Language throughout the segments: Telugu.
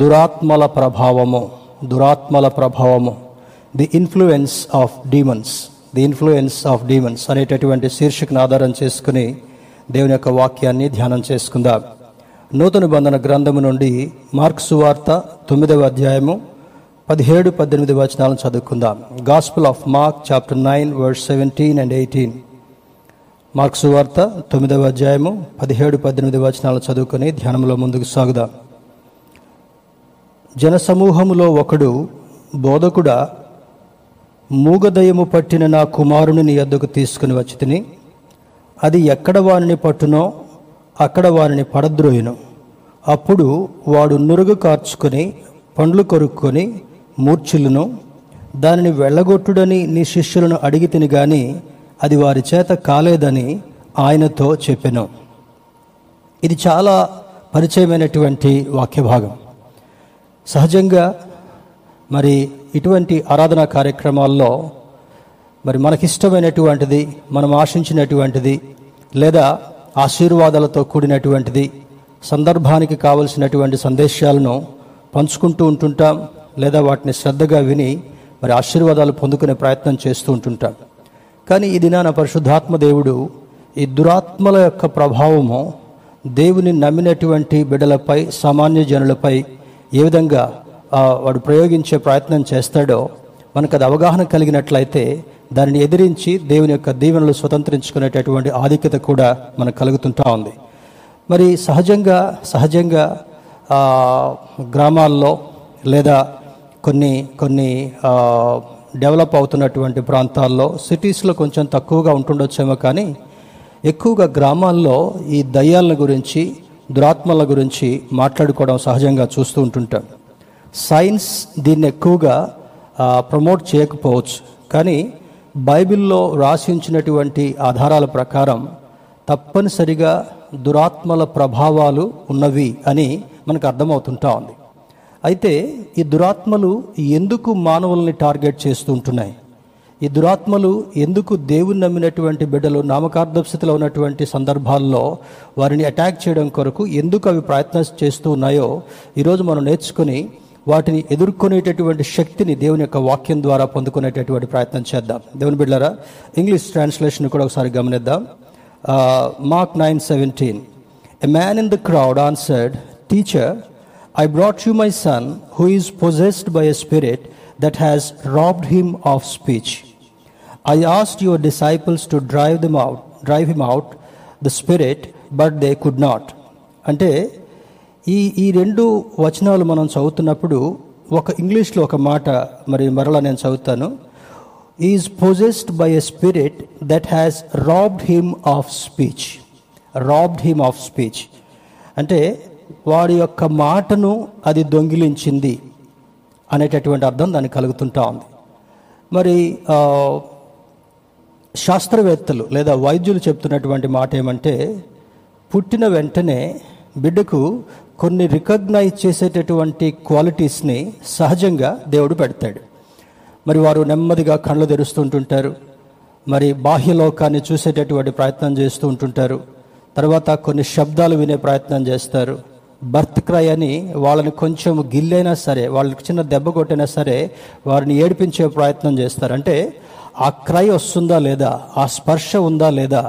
దురాత్మల ప్రభావము ది ఇన్ఫ్లుయెన్స్ ఆఫ్ డీమన్స్ అనేటటువంటి శీర్షికను ఆధారం చేసుకుని దేవుని యొక్క వాక్యాన్ని ధ్యానం చేసుకుందాం. నూతన నిబంధన గ్రంథము నుండి మార్కు సువార్త 9వ అధ్యాయము 17-18 వచనాలను చదువుకుందాం. Gospel of Mark chapter 9 verse 17 and 18. మార్కు సువార్త 9వ అధ్యాయము 17-18 వచనాలను చదువుకుని ధ్యానంలో ముందుకు సాగుదాం. జనసమూహములో ఒకడు, బోధకుడా, మూగదయ్యము పట్టిన నా కుమారుని నీ యొద్దకు తీసుకుని వచ్చి తిని, అది ఎక్కడ వానిని పట్టునో అక్కడ వానిని పడద్రోయెను. అప్పుడు వాడు నురుగు కార్చుకొని పండ్లు కొరుక్కొని మూర్ఛిల్లును. దానిని వెళ్ళగొట్టుడని నీ శిష్యులను అడిగి తిని గాని అది వారి చేత కాలేదని ఆయనతో చెప్పెను. ఇది చాలా పరిచయమైనటువంటి వాక్యభాగం. సహజంగా మరి ఇటువంటి ఆరాధనా కార్యక్రమాల్లో మరి మనకిష్టమైనటువంటిది, మనం ఆశించినటువంటిది, లేదా ఆశీర్వాదాలతో కూడినటువంటిది, సందర్భానికి కావలసినటువంటి సందేశాలను పంచుకుంటూ ఉంటుంటాం, లేదా వాటిని శ్రద్ధగా విని మరి ఆశీర్వాదాలు పొందుకునే ప్రయత్నం చేస్తూ ఉంటుంటాం. కానీ ఈ దినాన పరిశుద్ధాత్మ దేవుడు ఈ దురాత్మల యొక్క ప్రభావము దేవుని నమ్మినటువంటి బిడ్డలపై, సామాన్య జనులపై ఏ విధంగా వాడు ప్రయోగించే ప్రయత్నం చేస్తాడో మనకు అది అవగాహన కలిగినట్లయితే దానిని ఎదిరించి దేవుని యొక్క దీవెనలు స్వతంత్రించుకునేటటువంటి ఆధిక్యత కూడా మనకు కలుగుతుంటూ ఉంది. మరి సహజంగా గ్రామాల్లో లేదా కొన్ని డెవలప్ అవుతున్నటువంటి ప్రాంతాల్లో, సిటీస్లో కొంచెం తక్కువగా ఉంటుండొచ్చేమో, కానీ ఎక్కువగా గ్రామాల్లో ఈ దయ్యాల గురించి, దురాత్మల గురించి మాట్లాడుకోవడం సహజంగా చూస్తూ ఉంటుంటాం. సైన్స్ దీన్ని ఎక్కువగా ప్రమోట్ చేయకపోవచ్చు, కానీ బైబిల్లో రాసి ఉంచినటువంటి ఆధారాల ప్రకారం తప్పనిసరిగా దురాత్మల ప్రభావాలు ఉన్నవి అని మనకు అర్థమవుతుంటా ఉంది. అయితే ఈ దురాత్మలు ఎందుకు మానవుల్ని టార్గెట్ చేస్తూ ఉంటున్నాయి? ఈ దురాత్మలు ఎందుకు దేవుని నమ్మినటువంటి బిడ్డలు, నామకార్థ స్థితిలో ఉన్నటువంటి సందర్భాల్లో వారిని అటాక్ చేయడం కొరకు ఎందుకు అవి ప్రయత్నం చేస్తూ ఉన్నాయో ఈరోజు మనం నేర్చుకుని వాటిని ఎదుర్కొనేటటువంటి శక్తిని దేవుని యొక్క వాక్యం ద్వారా పొందుకునేటటువంటి ప్రయత్నం చేద్దాం. దేవుని బిడ్డలారా, ఇంగ్లీష్ ట్రాన్స్లేషన్ కూడా ఒకసారి గమనిద్దాం. Mark 9:17. A man in the crowd answered, Teacher, I brought you my son who is possessed by a spirit that has robbed him of speech. I asked your disciples to drive him out the spirit, but they could not. అంటే ఈ రెండు వచనాలు మనం చదువుతున్నప్పుడు ఒక ఇంగ్లీష్లో ఒక మాట మరలా నేను చదువుతాను. Is possessed by a spirit that has robbed him of speech అంటే వాడి యొక్క మాటను అది దొంగిలించింది అనేటటువంటి అర్థం దానికి కలుగుతుంటా ఉంది. మరి శాస్త్రవేత్తలు లేదా వైద్యులు చెప్తున్నటువంటి మాట ఏమంటే, పుట్టిన వెంటనే బిడ్డకు కొన్ని రికగ్నైజ్ చేసేటటువంటి క్వాలిటీస్ని సహజంగా దేవుడు పెడతాడు. మరి వారు నెమ్మదిగా కళ్ళు తెరుస్తుంటుంటారు, మరి బాహ్యలోకాన్ని చూసేటటువంటి ప్రయత్నం చేస్తూ ఉంటుంటారు, తర్వాత కొన్ని శబ్దాలు వినే ప్రయత్నం చేస్తారు. బర్త్ క్రై అని వాళ్ళని కొంచెం గిల్లైనా సరే, వాళ్ళకి చిన్న దెబ్బ కొట్టినా సరే వారిని ఏడిపించే ప్రయత్నం చేస్తారు. అంటే ఆ క్రై వస్తుందా లేదా, ఆ స్పర్శ ఉందా లేదా,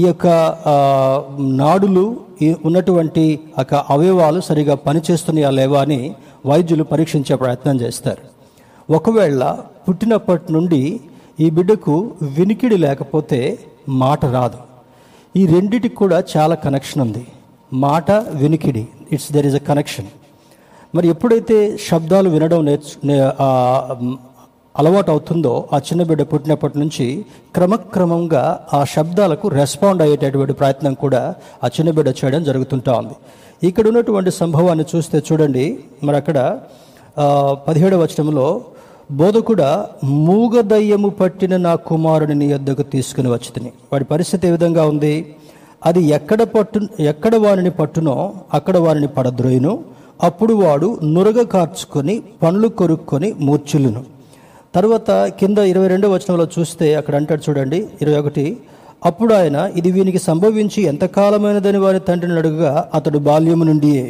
ఈ యొక్క నాడులు ఉన్నటువంటి అవయవాలు సరిగా పనిచేస్తున్నాయా లేవా అని వైద్యులు పరీక్షించే ప్రయత్నం చేస్తారు. ఒకవేళ పుట్టినప్పటి నుండి ఈ బిడ్డకు వినికిడి లేకపోతే మాట రాదు. ఈ రెండిటికి కూడా చాలా కనెక్షన్ ఉంది, మాట వినికిడి. There is a connection. మరి ఎప్పుడైతే శబ్దాలు వినడం అలవాటు అవుతుందో ఆ చిన్న బిడ్డ పుట్టినప్పటి నుంచి క్రమక్రమంగా ఆ శబ్దాలకు రెస్పాండ్ అయ్యేటటువంటి ప్రయత్నం కూడా ఆ చిన్న బిడ్డ చేయడం జరుగుతుంటా ఉంది. ఇక్కడ ఉన్నటువంటి సంభవాన్ని చూస్తే చూడండి, మరి అక్కడ 17వ వచనంలో బోధకుడా, మూగదయ్యము పట్టిన నా కుమారుని నీ యొద్దకు తీసుకుని వచ్చితిని. వాడి పరిస్థితి ఏ విధంగా ఉంది? అది ఎక్కడ వారిని పట్టునో అక్కడ వారిని పడద్రోయెను. అప్పుడు వాడు నురగ కార్చుకొని పండ్లు కొరుక్కొని మూర్ఛిల్లును. తర్వాత కింద 22వ వచనంలో చూస్తే అక్కడ అంటాడు చూడండి, 21. అప్పుడు ఆయన, ఇది వీనికి సంభవించి ఎంతకాలమైనదని వారి తండ్రిని అడుగగా, అతడు బాల్యము నుండియే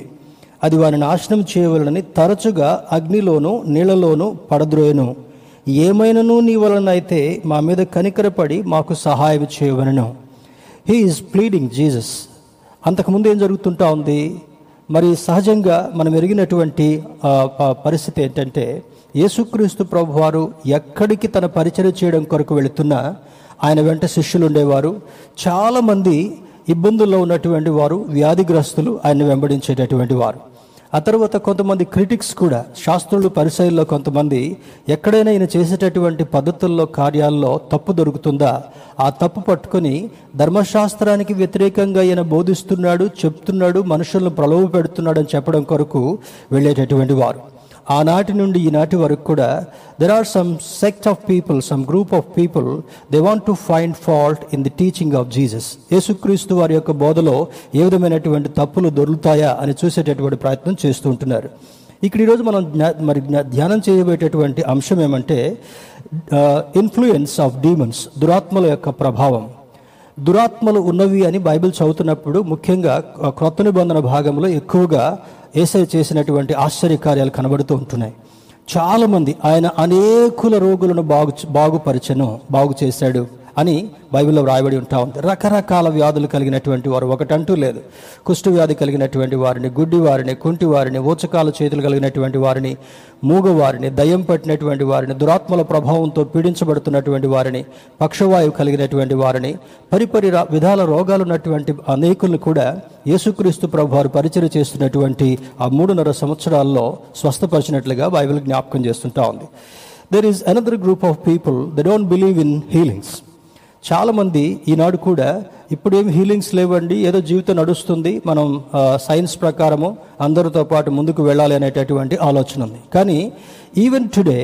అది వారిని నాశనం చేయవలనని తరచుగా అగ్నిలోను నీళ్లలోను పడద్రోయను. ఏమైనను నీ వలనైతే మా మీద కనికరపడి మాకు సహాయం చేయవలను. He is pleading Jesus. అంతకుముందు ఏం జరుగుతుంటా ఉంది? మరి సహజంగా మనం ఎరిగినటువంటి పరిస్థితి ఏంటంటే, యేసుక్రీస్తు ప్రభువారు ఎక్కడికి తన పరిచయం చేయడం కొరకు వెళుతున్నా ఆయన వెంట శిష్యులు ఉండేవారు. చాలామంది ఇబ్బందుల్లో ఉన్నటువంటి వారు, వ్యాధిగ్రస్తులు ఆయన వెంబడించేటటువంటి వారు. ఆ తర్వాత కొంతమంది క్రిటిక్స్ కూడా, శాస్త్రులు పరిసయ్యుల్లో కొంతమంది ఎక్కడైనా ఈయన చేసేటటువంటి పద్ధతుల్లో కార్యాల్లో తప్పు దొరుకుతుందా, ఆ తప్పు పట్టుకొని ధర్మశాస్త్రానికి వ్యతిరేకంగా ఈయన బోధిస్తున్నాడు, చెప్తున్నాడు, మనుషులను ప్రలోభ పెడుతున్నాడు అని చెప్పడం కొరకు వెళ్ళేటటువంటి వారు. ఆనాటి నుండి ఈనాటి వరకు కూడా there are some sect of people, some group of people, they want to find fault in the teaching of Jesus. యేసుక్రీస్తు వారి యొక్క బోధలో ఏ విధమైనటువంటి తప్పులు దొరుకుతాయా అని చూసేటటువంటి ప్రయత్నం చేస్తూ ఉంటున్నారు. ఇక్కడ ఈరోజు మనం ధ్యానం చేయబోయేటటువంటి అంశం ఏమంటే, ఇన్ఫ్లుయెన్స్ ఆఫ్ డీమన్స్, దురాత్మల యొక్క ప్రభావం. దురాత్మలు ఉన్నవి అని బైబిల్ చదువుతున్నప్పుడు, ముఖ్యంగా క్రొత్త నిబంధన భాగంలో ఎక్కువగా యేసై చేసినటువంటి ఆశ్చర్యకార్యాలు కనబడుతూ ఉంటున్నాయి. చాలామంది ఆయన అనేకుల రోగులను బాగు చేశాడు అని బైబిల్లో వ్రాయబడి ఉంటా ఉంది. రకరకాల వ్యాధులు కలిగినటువంటి వారు, ఒకటంటూ లేదు. కుష్ఠవ్యాధి కలిగినటువంటి వారిని, గుడ్డి వారిని, కుంటి వారిని, ఊచకాల చేతులు కలిగినటువంటి వారిని, మూగవారిని, దయ్యం పట్టినటువంటి వారిని, దురాత్మల ప్రభావంతో పీడించబడుతున్నటువంటి వారిని, పక్షవాయువు కలిగినటువంటి వారిని, పరిపరి విధాల రోగాలు ఉన్నటువంటి అనేకులను కూడా యేసుక్రీస్తు ప్రభువారు పరిచర్య చేస్తున్నటువంటి ఆ 3.5 సంవత్సరాల్లో స్వస్థపరిచినట్లుగా బైబిల్ జ్ఞాపకం చేస్తుంటా ఉంది. There is another group of people, they don't believe in healings. చాలామంది ఈనాడు కూడా ఇప్పుడేమి హీలింగ్స్ లేవండి, ఏదో జీవితం నడుస్తుంది, మనం సైన్స్ ప్రకారము అందరితో పాటు ముందుకు వెళ్ళాలి అనేటటువంటి ఆలోచన ఉంది. కానీ even today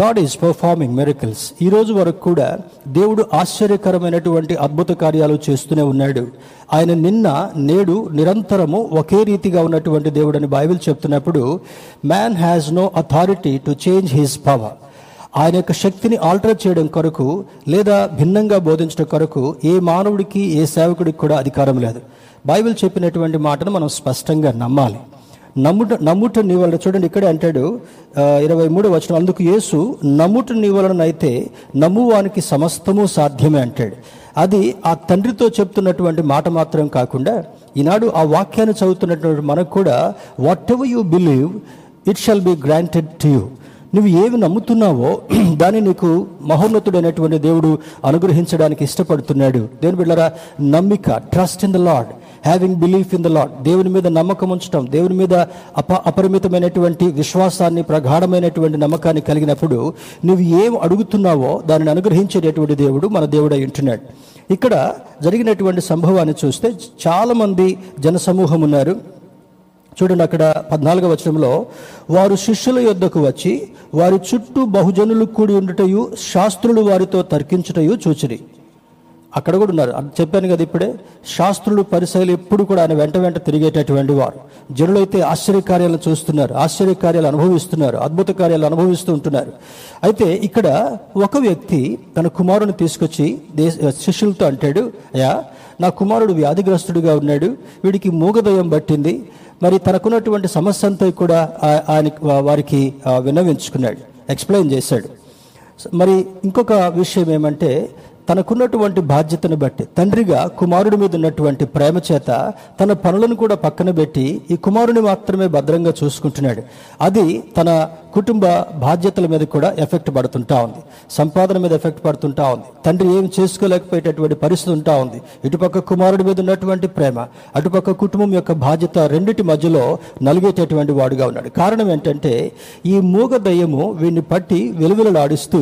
God is performing miracles. ఈరోజు వరకు కూడా దేవుడు ఆశ్చర్యకరమైనటువంటి అద్భుత కార్యాలు చేస్తూనే ఉన్నాడు. ఆయన నిన్న, నేడు, నిరంతరము ఒకే రీతిగా ఉన్నటువంటి దేవుడు అని బైబిల్ చెప్తున్నప్పుడు, man has no authority to change his power. ఆయన యొక్క శక్తిని ఆల్టర్ చేయడం కొరకు లేదా భిన్నంగా బోధించడం కొరకు ఏ మానవుడికి, ఏ సేవకుడికి కూడా అధికారం లేదు. బైబిల్ చెప్పినటువంటి మాటను మనం స్పష్టంగా నమ్మాలి. నమ్ముట నీ వలన, చూడండి ఇక్కడ అంటాడు 23వ వచనం, అందుకు యేసు, నమ్ముట నీ వలనైతే నమ్మువానికి సమస్తము సాధ్యమే అంటాడు. అది ఆ తండ్రితో చెప్తున్నటువంటి మాట మాత్రం కాకుండా, ఈనాడు ఆ వాక్యాన్ని చదువుతున్నటువంటి మనకు కూడా, whatever you believe it shall be granted to you. నువ్వు ఏమి నమ్ముతున్నావో దాన్ని నీకు మహోన్నతుడైనటువంటి దేవుడు అనుగ్రహించడానికి ఇష్టపడుతున్నాడు. దేవుని బిడ్డలారా, నమ్మిక, trust in the lord, having belief in the lord, దేవుని మీద నమ్మకం ఉంచడం, దేవుని మీద అపరిమితమైనటువంటి విశ్వాసాన్ని, ప్రగాఢమైనటువంటి నమ్మకాన్ని కలిగినప్పుడు నువ్వు ఏం అడుగుతున్నావో దానిని అనుగ్రహించేటటువంటి దేవుడు మన దేవుడు అయి ఉంటున్నాడు. ఇక్కడ జరిగినటువంటి సంభవాన్ని చూస్తే చాలామంది జనసమూహం ఉన్నారు. చూడండి అక్కడ 14వ వచనంలో, వారు శిష్యుల యొద్దకు వచ్చి వారి చుట్టూ బహుజనులు కూడి ఉండటయు శాస్త్రులు వారితో తర్కించుటయు చూచిరి. అక్కడ కూడా ఉన్నారు, చెప్పాను కదా ఇప్పుడే, శాస్త్రులు పరిసయ్యులు ఎప్పుడు కూడా ఆయన వెంట తిరిగేటటువంటి వారు. జనులైతే ఆశ్చర్యకార్యాలు చూస్తున్నారు, ఆశ్చర్యకార్యాలు అనుభవిస్తున్నారు, అద్భుత కార్యాలు అనుభవిస్తూ ఉంటున్నారు. అయితే ఇక్కడ ఒక వ్యక్తి తన కుమారుని తీసుకొచ్చి శిష్యులతో అంటాడు, అయ్యా, నా కుమారుడు వ్యాధిగ్రస్తుడిగా ఉన్నాడు, వీడికి మూగదయం పట్టింది. మరి తనకున్నటువంటి సమస్య అంతా కూడా ఆయన వారికి విన్నవించుకున్నాడు, ఎక్స్ప్లెయిన్ చేశాడు. మరి ఇంకొక విషయం ఏమంటే, తనకున్నటువంటి బాధ్యతను బట్టి, తండ్రిగా కుమారుడి మీద ఉన్నటువంటి ప్రేమ చేత తన పనులను కూడా పక్కన పెట్టి ఈ కుమారుని మాత్రమే భద్రంగా చూసుకుంటున్నాడు. అది తన కుటుంబ బాధ్యతల మీద కూడా ఎఫెక్ట్ పడుతుంటా ఉంది, సంపాదన మీద ఎఫెక్ట్ పడుతుంటా ఉంది. తండ్రి ఏం చేసుకోలేకపోయేటటువంటి పరిస్థితి ఉంటా ఉంది. ఇటుపక్క కుమారుడి మీద ఉన్నటువంటి ప్రేమ, అటుపక్క కుటుంబం యొక్క బాధ్యత, రెండిటి మధ్యలో నలిగేటటువంటి వాడుగా ఉన్నాడు. కారణం ఏంటంటే, ఈ మూగ దయ్యము వీడిని పట్టి వెలువెలలాడిస్తూ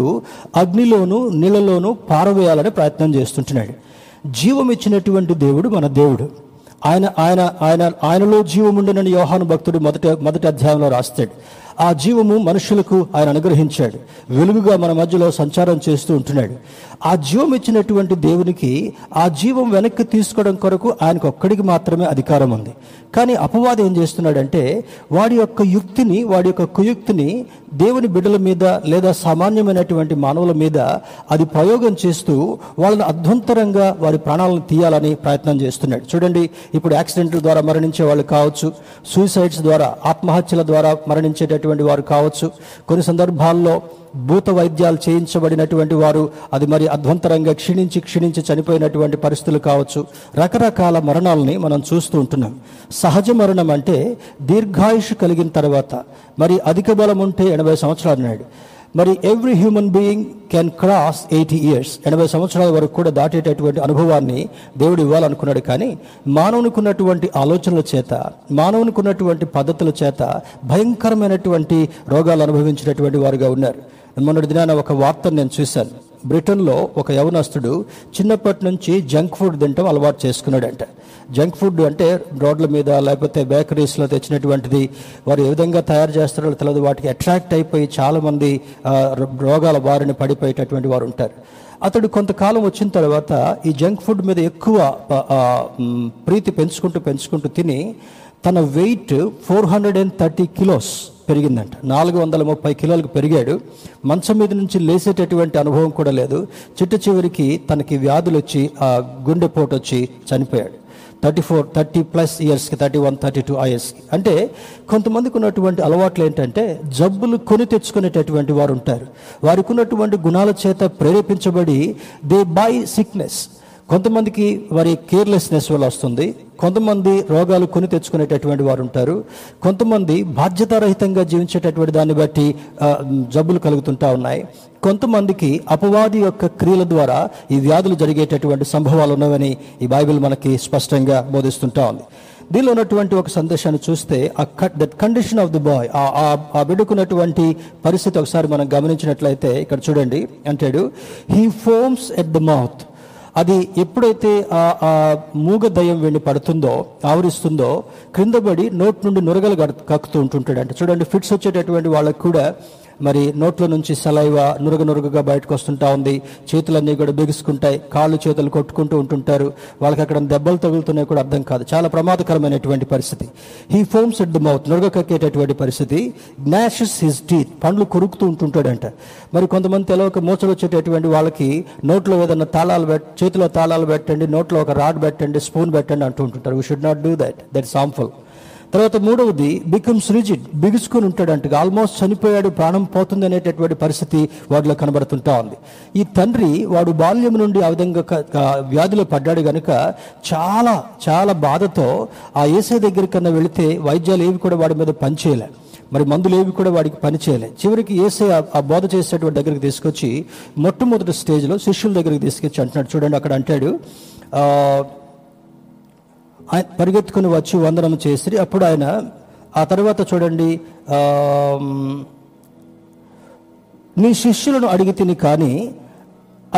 అగ్నిలోను నీళ్లలోను పారవేయాలని ప్రయత్నం చేస్తుంటున్నాడు. జీవం ఇచ్చినటువంటి దేవుడు మన దేవుడు. ఆయనలో జీవం ఉండనని యోహాను భక్తుడు మొదటి అధ్యాయంలో రాస్తాడు. ఆ జీవము మనుషులకు ఆయన అనుగ్రహించాడు. వెలుగుగా మన మధ్యలో సంచారం చేస్తూ ఉంటున్నాడు. ఆ జీవం ఇచ్చినటువంటి దేవునికి ఆ జీవం వెనక్కి తీసుకోవడం కొరకు ఆయనకు ఒక్కడికి మాత్రమే అధికారం ఉంది. కానీ అపవాదం ఏం చేస్తున్నాడంటే వాడి యొక్క యుక్తిని, వాడి యొక్క కుయుక్తిని దేవుని బిడ్డల మీద లేదా సామాన్యమైనటువంటి మానవుల మీద అది ప్రయోగం చేస్తూ వాళ్ళని అధ్వంతరంగా వారి ప్రాణాలను తీయాలని ప్రయత్నం చేస్తున్నాడు. చూడండి, ఇప్పుడు యాక్సిడెంట్ల ద్వారా మరణించే వాళ్ళు కావచ్చు, సూసైడ్స్ ద్వారా, ఆత్మహత్యల ద్వారా మరణించేటటువంటి వారు కావచ్చు, కొన్ని సందర్భాల్లో భూత వైద్యాలు చేయించబడినటువంటి వారు అది మరి అధ్వంతరంగా క్షీణించి చనిపోయినటువంటి పరిస్థితులు కావచ్చు. రకరకాల మరణాలని మనం చూస్తూ ఉంటున్నాం. సహజ మరణం అంటే దీర్ఘాయుష్ కలిగిన తర్వాత, మరి అధిక బలం ఉంటే 80 సంవత్సరాలు నాడు, మరి every human being can cross 80 years, 80 సంవత్సరాల వరకు కూడా దాటేటటువంటి అనుభవాన్ని దేవుడు ఇవ్వాలనుకున్నాడు. కానీ మానవునికి ఉన్నటువంటి ఆలోచనల చేత, మానవునికి ఉన్నటువంటి పద్ధతుల చేత భయంకరమైనటువంటి రోగాలు అనుభవించినటువంటి వారుగా ఉన్నారు. మొన్నటి దినాన ఒక వార్తను నేను చూశాను. బ్రిటన్లో ఒక యవనస్తుడు చిన్నప్పటి నుంచి జంక్ ఫుడ్ తినటం అలవాటు చేసుకున్నాడంట. జంక్ ఫుడ్ అంటే రోడ్ల మీద లేకపోతే బేకరీస్లో తెచ్చినటువంటిది వారు ఏ విధంగా తయారు చేస్తారో తెలియదు, వాటికి అట్రాక్ట్ అయిపోయి చాలామంది రోగాల బారిన పడిపోయేటటువంటి వారు ఉంటారు. అతడు కొంతకాలం వచ్చిన తర్వాత ఈ జంక్ ఫుడ్ మీద ఎక్కువ ప్రీతి పెంచుకుంటూ తిని తన వెయిట్ 430 kilos పెరిగిందంట. 430 కిలోలకు పెరిగాడు. మంచం మీద నుంచి లేసేటటువంటి అనుభవం కూడా లేదు. చిట్టు చివరికి తనకి వ్యాధులు వచ్చి గుండెపోటు వచ్చి చనిపోయాడు. 30 plus years, 31, 32 years. అంటే కొంతమందికి ఉన్నటువంటి అలవాట్లు ఏంటంటే జబ్బులు కొని తెచ్చుకునేటటువంటి వారు ఉంటారు. వారికి ఉన్నటువంటి గుణాల చేత ప్రేరేపించబడి దే బై సిక్నెస్. కొంతమందికి వారి కేర్లెస్నెస్ వల్ల వస్తుంది, కొంతమంది రోగాలు కొని తెచ్చుకునేటటువంటి వారు ఉంటారు, కొంతమంది బాధ్యతారహితంగా జీవించేటటువంటి దాన్ని బట్టి జబ్బులు కలుగుతుంటా ఉన్నాయి, కొంతమందికి అపవాది యొక్క క్రియల ద్వారా ఈ వ్యాధులు జరిగేటటువంటి సంభవాలు ఉన్నవని ఈ బైబిల్ మనకి స్పష్టంగా బోధిస్తుంటా ఉంది. దీనిలో ఉన్నటువంటి ఒక సందేశాన్ని చూస్తే that condition of the boy, ఆ బిడ్డకున్నటువంటి పరిస్థితి ఒకసారి మనం గమనించినట్లయితే ఇక్కడ చూడండి. అంటాడు, he foams at the mouth. అది ఎప్పుడైతే ఆ మూగ దయ్యం వెళ్ళి పడుతుందో, ఆవరిస్తుందో, క్రిందబడి నోట్ నుండి నురగలు కక్కుతూ ఉంటుంటాడు. అంటే చూడండి, ఫిట్స్ వచ్చేటటువంటి వాళ్ళకు కూడా మరి నోట్లో నుంచి సలైవ నురగగా బయటకు వస్తుంటా ఉంది. చేతులన్నీ కూడా బిగుసుకుంటాయి, కాళ్ళు చేతులు కొట్టుకుంటూ ఉంటుంటారు. వాళ్ళకి అక్కడ దెబ్బలు తగులుతున్నాయి కూడా అర్థం కాదు. చాలా ప్రమాదకరమైనటువంటి పరిస్థితి. He foams at the mouth, నురగ కక్కేటటువంటి పరిస్థితి. gnashes his teeth, పండ్లు కొరుకుతూ ఉంటుంటాడంట. మరి కొంతమంది తెలవక మూచలు వచ్చేటటువంటి వాళ్ళకి నోట్లో ఏదన్నా చేతిలో తాళాలు పెట్టండి, నోట్లో ఒక రాడ్ పెట్టండి, స్పూన్ పెట్టండి అంటూ ఉంటుంటారు. We should not do that, that's harmful. తర్వాత మూడవది బికమ్స్ రిజిడ్, బిగుసుకొని ఉంటాడంట. ఆల్మోస్ట్ చనిపోయాడు, ప్రాణం పోతుంది అనేటటువంటి పరిస్థితి వాడిలో కనబడుతుంటా ఉంది. ఈ తండ్రి వాడు బాల్యం నుండి ఆ విధంగా వ్యాధిలో పడ్డాడు కనుక చాలా బాధతో ఆ ఏసై దగ్గర కన్నా వెళితే వైద్యాలు ఏవి కూడా వాడి మీద పనిచేయలే, మరి మందులు ఏవి కూడా వాడికి పనిచేయలే. చివరికి ఏసై ఆ బోధ చేసేటువంటి దగ్గరికి తీసుకొచ్చి మొట్టమొదటి స్టేజ్లో శిష్యుల దగ్గరికి తీసుకొచ్చి అంటున్నాడు. చూడండి, అక్కడ అంటాడు, పరిగెత్తుకుని వచ్చి వందనం చేసి అప్పుడు ఆయన. ఆ తర్వాత చూడండి, నీ శిష్యులను అడిగితిని కానీ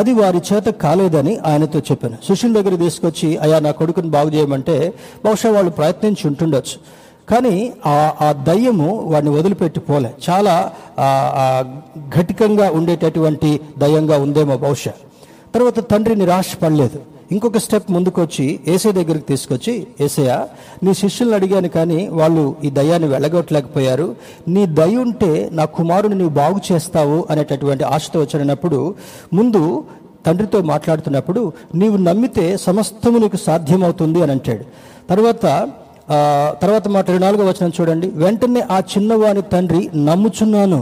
అది వారి చేత కాలేదని ఆయనతో చెప్పాను. శిష్యుల దగ్గర తీసుకొచ్చి అయ్యా నా కొడుకుని బాగు చేయమంటే బహుశా వాళ్ళు ప్రయత్నించి ఉంటుండొచ్చు, కానీ ఆ దయ్యము వాడిని వదిలిపెట్టిపోలే. చాలా ఘటికంగా ఉండేటటువంటి దయ్యంగా ఉందేమో బహుశా. తర్వాత తండ్రి నిరాశ పడలేదు. ఇంకొక స్టెప్ ముందుకొచ్చి ఏసై దగ్గరికి తీసుకొచ్చి, ఏసయ్య నీ శిష్యులను అడిగాను కానీ వాళ్ళు ఈ దయ్యాన్ని వెళ్ళగొట్టలేకపోయారు, నీ దయ ఉంటే నా కుమారుని నువ్వు బాగు చేస్తావు అనేటటువంటి ఆశతో వచ్చినప్పుడు, ముందు తండ్రితో మాట్లాడుతున్నప్పుడు నీవు నమ్మితే సమస్తము నీకు సాధ్యమవుతుంది అని అంటాడు. తర్వాత మాట్లాడు 4వ వచనం చూడండి. వెంటనే ఆ చిన్నవాని తండ్రి, నమ్ముచున్నాను,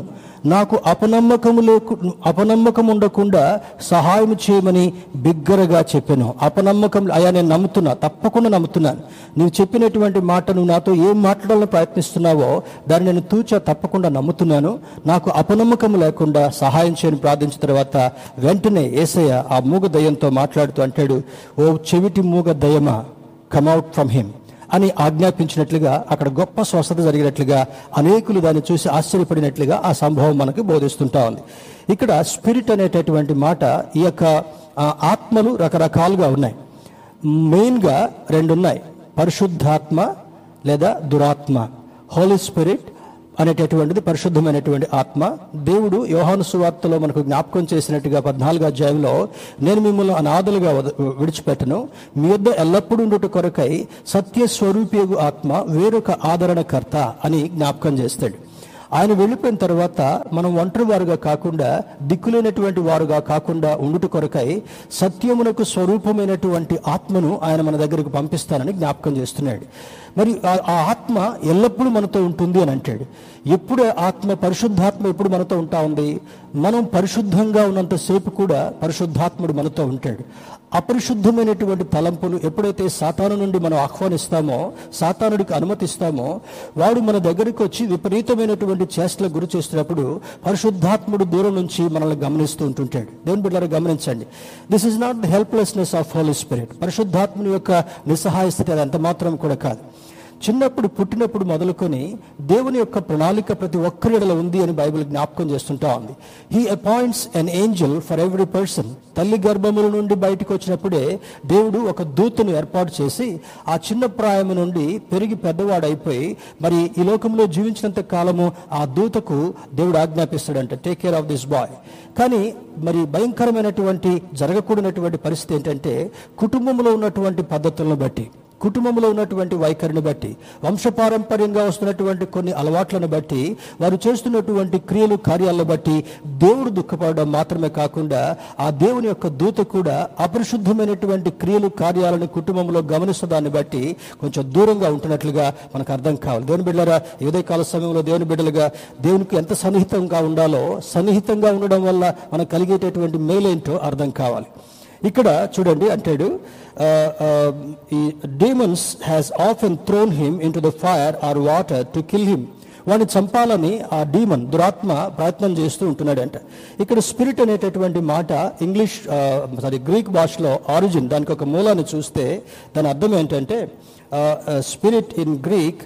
నాకు అపనమ్మకం ఉండకుండా సహాయం చేయమని బిగ్గరగా చెప్పాను. అపనమ్మకం అయ్యా, నేను నమ్ముతున్నా, తప్పకుండా నమ్ముతున్నాను. నువ్వు చెప్పినటువంటి మాట, నువ్వు నాతో ఏం మాట్లాడాలని ప్రయత్నిస్తున్నావో దాన్ని నేను తూచా తప్పకుండా నమ్ముతున్నాను. నాకు అపనమ్మకం లేకుండా సహాయం చేయని ప్రార్థించిన తర్వాత వెంటనే ఏసయ్య ఆ మూగ దయ్యంతో మాట్లాడుతూ అంటాడు, ఓ చెవిటి మూగ దయ్యమా, కమ్అవుట్ ఫ్రమ్ హిమ్ అని ఆజ్ఞాపించినట్లుగా అక్కడ గొప్ప స్వస్థత జరిగినట్లుగా, అనేకులు దాన్ని చూసి ఆశ్చర్యపడినట్లుగా ఆ సంభవం మనకు బోధిస్తుంటా ఉంది. ఇక్కడ స్పిరిట్ అనేటటువంటి మాట, ఈ యొక్క ఆత్మలు రకరకాలుగా ఉన్నాయి. మెయిన్గా రెండున్నాయి, పరిశుద్ధాత్మ లేదా దురాత్మ, హోలీ స్పిరిట్, అనేటటువంటిది పరిశుద్ధమైనటువంటి ఆత్మ. దేవుడు యోహాను సువార్తలో మనకు జ్ఞాపకం చేసినట్టుగా 14వ అధ్యాయంలో, నేను మిమ్మల్ని అనాథలుగా విడిచిపెట్టను, మీ యొద్ద ఎల్లప్పుడూ ఉండుట కొరకై సత్య స్వరూపియగు ఆత్మ వేరొక ఆదరణకర్త అని జ్ఞాపకం చేస్తాడు. ఆయన వెళ్ళిపోయిన తర్వాత మనం ఒంటరి వారుగా కాకుండా, దిక్కులేనటువంటి వారుగా కాకుండా ఉండుట కొరకై సత్యమునకు స్వరూపమైనటువంటి ఆత్మను ఆయన మన దగ్గరకు పంపిస్తానని జ్ఞాపకం చేస్తున్నాడు. మరి ఆ ఆత్మ ఎల్లప్పుడూ మనతో ఉంటుంది అని అంటాడు. ఎప్పుడు ఆత్మ, పరిశుద్ధాత్మ ఎప్పుడు మనతో ఉంటా ఉంది? మనం పరిశుద్ధంగా ఉన్నంతసేపు కూడా పరిశుద్ధాత్ముడు మనతో ఉంటాడు. అపరిశుద్ధమైనటువంటి తలంపులు ఎప్పుడైతే సాతాను నుండి మనం ఆహ్వానిస్తామో, సాతానుడికి అనుమతిస్తామో, వాడు మన దగ్గరికి వచ్చి విపరీతమైనటువంటి చేష్టలకు గురి చేసినప్పుడు పరిశుద్ధాత్ముడు దూరం నుంచి మనల్ని గమనిస్తూ ఉంటుంటాడు. దేవుని బిడ్డలారా గమనించండి, this is not the helplessness of Holi spirit. పరిశుద్ధాత్ముని యొక్క నిస్సహాయ స్థితి అది అంత మాత్రం కూడా కాదు. చిన్నప్పుడు పుట్టినప్పుడు మొదలుకొని దేవుని యొక్క ప్రణాళిక ప్రతి ఒక్కరి ఎడల ఉంది అని బైబిల్ జ్ఞాపకం చేస్తుంటా ఉంది. He appoints an angel for every person. తల్లి గర్భముల నుండి బయటకు వచ్చినప్పుడే దేవుడు ఒక దూతను ఏర్పాటు చేసి ఆ చిన్న ప్రాయం నుండి పెరిగి పెద్దవాడైపోయి మరి ఈ లోకంలో జీవించినంత కాలము ఆ దూతకు దేవుడు ఆజ్ఞాపిస్తాడంట, take care of this boy. కానీ మరి భయంకరమైనటువంటి జరగకూడనటువంటి పరిస్థితి ఏంటంటే, కుటుంబంలో ఉన్నటువంటి పద్ధతులను బట్టి, కుటుంబంలో ఉన్నటువంటి వైఖరిని బట్టి, వంశపారంపర్యంగా వస్తున్నటువంటి కొన్ని అలవాట్లను బట్టి, వారు చేస్తున్నటువంటి క్రియలు కార్యాలను బట్టి దేవుడు దుఃఖపడడం మాత్రమే కాకుండా ఆ దేవుని యొక్క దూత కూడా అపరిశుద్ధమైనటువంటి క్రియలు కార్యాలను కుటుంబంలో గమనిస్తున్న దాన్ని బట్టి కొంచెం దూరంగా ఉంటున్నట్లుగా మనకు అర్థం కావాలి. దేవుని బిడ్డలారా, ఏదో కాల సమయంలో దేవుని బిడ్డలుగా దేవునికి ఎంత సన్నిహితంగా ఉండాలో, సన్నిహితంగా ఉండడం వల్ల మనకు కలిగేటటువంటి మేలేంటో అర్థం కావాలి. ఇక్కడ చూడండి అంటాడు, ఈ demons has often thrown him into the fire or water to kill him. వాడిని చంపాలని ఆ డీమన్, దురాత్మ ప్రయత్నం చేస్తూ ఉంటున్నాడంట. ఇక్కడ స్పిరిట్ అనేటటువంటి మాట గ్రీక్ భాషలో ఆరిజిన్, దానికి ఒక మూలాన్ని చూస్తే దాని అర్థం ఏంటంటే, spirit in Greek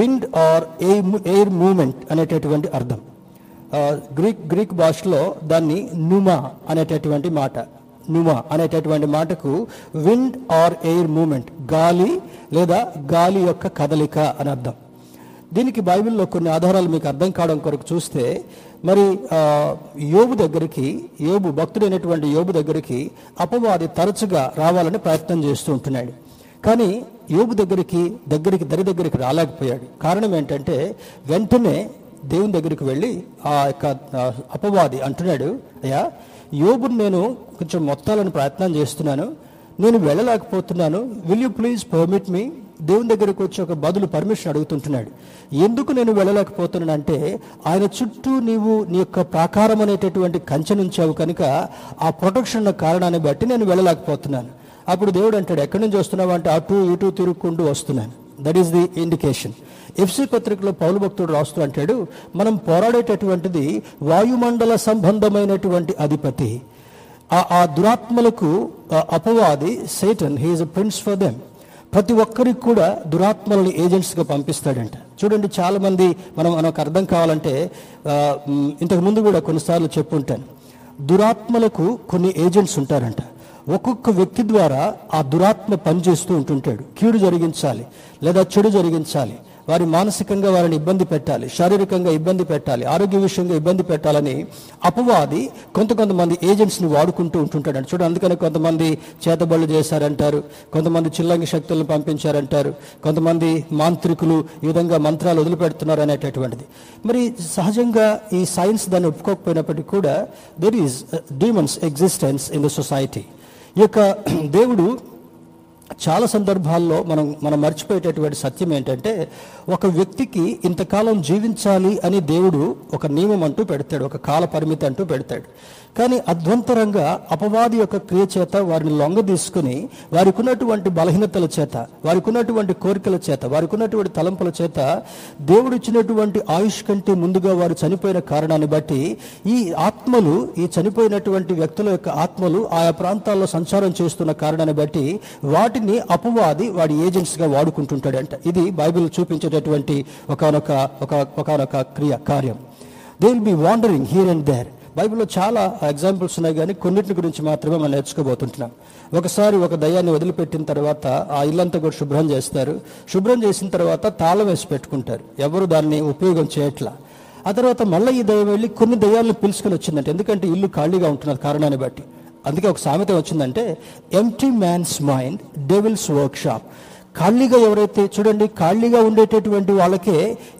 wind or air movement అనేటటువంటి అర్థం. గ్రీక్ భాషలో దాన్ని నుమా అనేటటువంటి మాట, నుమా అనేటటువంటి మాటకు విండ్ ఆర్ ఎయిర్ మూమెంట్, గాలి లేదా గాలి యొక్క కదలిక అని అర్థం. దీనికి బైబిల్లో కొన్ని ఆధారాలు మీకు అర్థం కావడం కొరకు చూస్తే, మరి యోబు భక్తుడైనటువంటి యోబు దగ్గరికి అపవాది తరచుగా రావాలని ప్రయత్నం చేస్తూ ఉంటున్నాడు. కానీ యోబు దగ్గరికి రాలేకపోయాడు. కారణం ఏంటంటే, వెంటనే దేవుని దగ్గరికి వెళ్ళి ఆ యొక్క అపవాది అంటున్నాడు, అయ్యా యోబుని నేను కొంచెం మొత్తాలను ప్రయత్నం చేస్తున్నాను, నేను వెళ్ళలేకపోతున్నాను, will you please permit me. దేవుని దగ్గరికి వచ్చి ఒక బదులు పర్మిషన్ అడుగుతుంటున్నాడు. ఎందుకు నేను వెళ్ళలేకపోతున్నానంటే, ఆయన చుట్టూ నీవు నీ యొక్క ప్రాకారం అనేటటువంటి కంచెనుంచావు కనుక ఆ ప్రొటెక్షన్ కారణాన్ని బట్టి నేను వెళ్ళలేకపోతున్నాను. అప్పుడు దేవుడు అంటాడు, ఎక్కడి నుంచి వస్తున్నావు అంటే అటు ఇటు తిరుగుకుంటూ వస్తున్నాను. That is the indication. ఎఫ్సీ పత్రికలో పౌలు భక్తుడు రాస్తూ అంటాడు, మనం పోరాడేటటువంటిది వాయుమండల సంబంధమైనటువంటి అధిపతి, ఆ దురాత్మలకు అపవాది Satan, he is a prince for them. ప్రతి ఒక్కరికి కూడా దురాత్మలను ఏజెంట్స్గా పంపిస్తాడంట. చూడండి, చాలామంది మనకు అర్థం కావాలంటే, ఇంతకుముందు కూడా కొన్నిసార్లు చెప్పుంటాను, దురాత్మలకు కొన్ని ఏజెంట్స్ ఉంటారంట. ఒక్కొక్క వ్యక్తి ద్వారా ఆ దురాత్మ పనిచేస్తూ ఉంటుంటాడు. కీడు జరిగించాలి లేదా చెడు జరిగించాలి, వారి మానసికంగా వారిని ఇబ్బంది పెట్టాలి, శారీరకంగా ఇబ్బంది పెట్టాలి, ఆరోగ్య విషయంగా ఇబ్బంది పెట్టాలని అపవాది కొంతమంది ఏజెంట్స్ని వాడుకుంటూ ఉంటుంటాడు. చూడండి, అందుకని కొంతమంది చేతబళ్ళు చేశారంటారు, కొంతమంది చిల్లంగి శక్తులను పంపించారంటారు, కొంతమంది మాంత్రికులు ఈ విధంగా మంత్రాలు వదిలిపెడుతున్నారు అనేటటువంటిది. మరి సహజంగా ఈ సైన్స్ దాన్ని ఒప్పుకోకపోయినప్పటికీ కూడా there is demons existence in the society. ఈ యొక్క దేవుడు చాలా సందర్భాల్లో మనం మర్చిపోయేటటువంటి సత్యం ఏంటంటే, ఒక వ్యక్తికి ఇంతకాలం జీవించాలి అని దేవుడు ఒక నియమం అంటూ పెడతాడు, ఒక కాల పరిమితి అంటూ పెడతాడు. కానీ అధ్వంతరంగా అపవాది యొక్క క్రియ చేత వారిని లొంగ తీసుకుని, వారికి ఉన్నటువంటి బలహీనతల చేత, వారికి ఉన్నటువంటి కోరికల చేత, వారికి ఉన్నటువంటి తలంపుల చేత, దేవుడు ఇచ్చినటువంటి ఆయుష్ కంటే ముందుగా వారు చనిపోయిన కారణాన్ని బట్టి ఈ ఆత్మలు, ఈ చనిపోయినటువంటి వ్యక్తుల యొక్క ఆత్మలు ఆయా ప్రాంతాల్లో సంచారం చేస్తున్న కారణాన్ని బట్టి వాటిని అపవాది వాడి ఏజెంట్స్గా వాడుకుంటుంటాడంట. ఇది బైబిల్ చూపించేటటువంటి ఒకనొక క్రియ కార్యం. They will be wandering here and there. బైబిల్లో చాలా ఎగ్జాంపుల్స్ ఉన్నాయి, కానీ కొన్నింటి గురించి మాత్రమే మనం నేర్చుకోబోతుంటున్నాం. ఒకసారి ఒక దయ్యాన్ని వదిలిపెట్టిన తర్వాత ఆ ఇల్లంతా కూడా శుభ్రం చేస్తారు. శుభ్రం చేసిన తర్వాత తాళం వేసి పెట్టుకుంటారు, ఎవరు దాన్ని ఉపయోగం చేయట్లా. ఆ తర్వాత మళ్ళీ ఈ దయ్యం వెళ్ళి కొన్ని దయ్యాలను పిలుచుకొని వచ్చిందంటే, ఎందుకంటే ఇల్లు ఖాళీగా ఉంటున్నది కారణాన్ని బట్టి. అందుకే ఒక సామెత వచ్చిందంటే, empty man's mind devil's workshop. ఖాళీగా ఎవరైతే, చూడండి, ఖాళీగా ఉండేటటువంటి వాళ్ళకే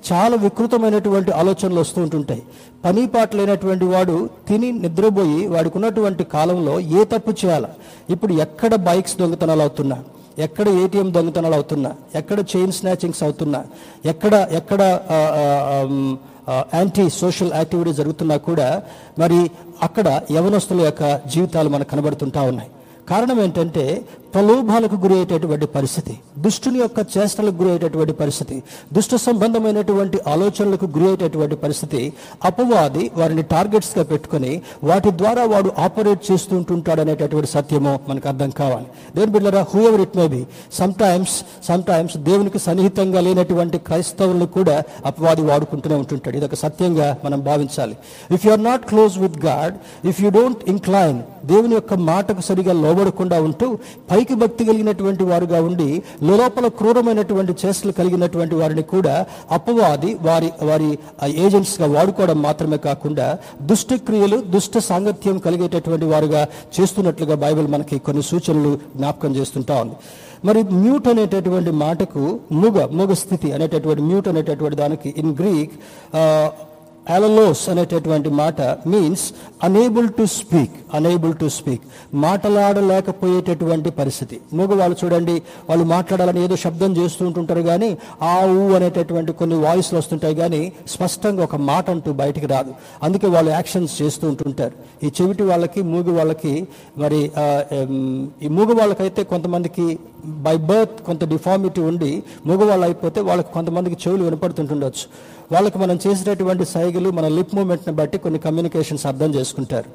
చాలా వికృతమైనటువంటి ఆలోచనలు వస్తూ ఉంటుంటాయి. పని పాట లేనటువంటి వాడు తిని నిద్రపోయి వాడికి ఉన్నటువంటి కాలంలో ఏ తప్పు చేయాలా? ఇప్పుడు ఎక్కడ బైక్స్ దొంగతనాలు అవుతున్నా, ఎక్కడ ఏటీఎం దొంగతనాలు అవుతున్నా, ఎక్కడ చైన్ స్నాచింగ్స్ అవుతున్నా, ఎక్కడ యాంటీ సోషల్ యాక్టివిటీ జరుగుతున్నా కూడా మరి అక్కడ యవనస్తుల యొక్క జీవితాలు మనకు కనబడుతుంటా ఉన్నాయి. కారణం ఏంటంటే ప్రలోభాలకు గురి అయ్యేటటువంటి పరిస్థితి, దుష్టుని యొక్క చేష్టలకు గురి అయ్యేటటువంటి పరిస్థితి, దుష్ట సంబంధమైనటువంటి ఆలోచనలకు గురి అయ్యేటటువంటి పరిస్థితి. అపవాది వారిని టార్గెట్స్గా పెట్టుకొని వాటి ద్వారా వాడు ఆపరేట్ చేస్తూ ఉంటుంటాడు అనేటటువంటి సత్యము మనకు అర్థం కావాలి. దేవుని బిడ్డలారా, whoever it may be, sometimes దేవునికి సన్నిహితంగా లేనటువంటి క్రైస్తవులను కూడా అపవాది వాడుకుంటూనే ఉంటుంటాడు. ఇది ఒక సత్యంగా మనం భావించాలి. If you are not close with God, if you don't incline, దేవుని యొక్క మాటకు సరిగా లోబడకుండా ఉంటూ పైకి భక్తి కలిగినటువంటి వారుగా ఉండి లోపల క్రూరమైనటువంటి చేష్టలు కలిగినటువంటి వారిని కూడా అపవాది వారి ఏజెంట్స్గా వాడుకోవడం మాత్రమే కాకుండా దుష్టక్రియలు, దుష్ట సాంగత్యం కలిగేటటువంటి వారుగా చేస్తున్నట్లుగా బైబిల్ మనకి కొన్ని సూచనలు జ్ఞాపకం చేస్తుంటా ఉంది. మరి మ్యూట్ అనేటటువంటి మాటకు మూగ స్థితి అనేటటువంటి, మ్యూట్ అనేటటువంటి దానికి ఇన్ గ్రీక్ హలోస్ అనేటటువంటి మాట మీన్స్ అనేబుల్ టు స్పీక్, మాట్లాడలేకపోయేటటువంటి పరిస్థితి. మగవాళ్ళు చూడండి, వాళ్ళు మాట్లాడాలని ఏదో శబ్దం చేస్తూ ఉంటుంటారు, కానీ ఆ ఊ అనేటటువంటి కొన్ని వాయిస్లు వస్తుంటాయి, కానీ స్పష్టంగా ఒక మాట అంటూ బయటికి రాదు. అందుకే వాళ్ళు యాక్షన్స్ చేస్తూ ఉంటుంటారు. ఈ చెవిటి వాళ్ళకి, మూగు వాళ్ళకి, మరి ఈ మూగు వాళ్ళకైతే కొంతమందికి బై బర్త్ కొంత డిఫార్మిటీ ఉండి మూగవాళ్ళు అయిపోతే వాళ్ళకి కొంతమందికి చెవులు వినపడుతుంటుండొచ్చు. వాళ్ళకి మనం చేసేటటువంటి సైగలు, మన లిప్ మూమెంట్ని బట్టి కొన్ని కమ్యూనికేషన్స్ అర్థం చేసుకుంటారు.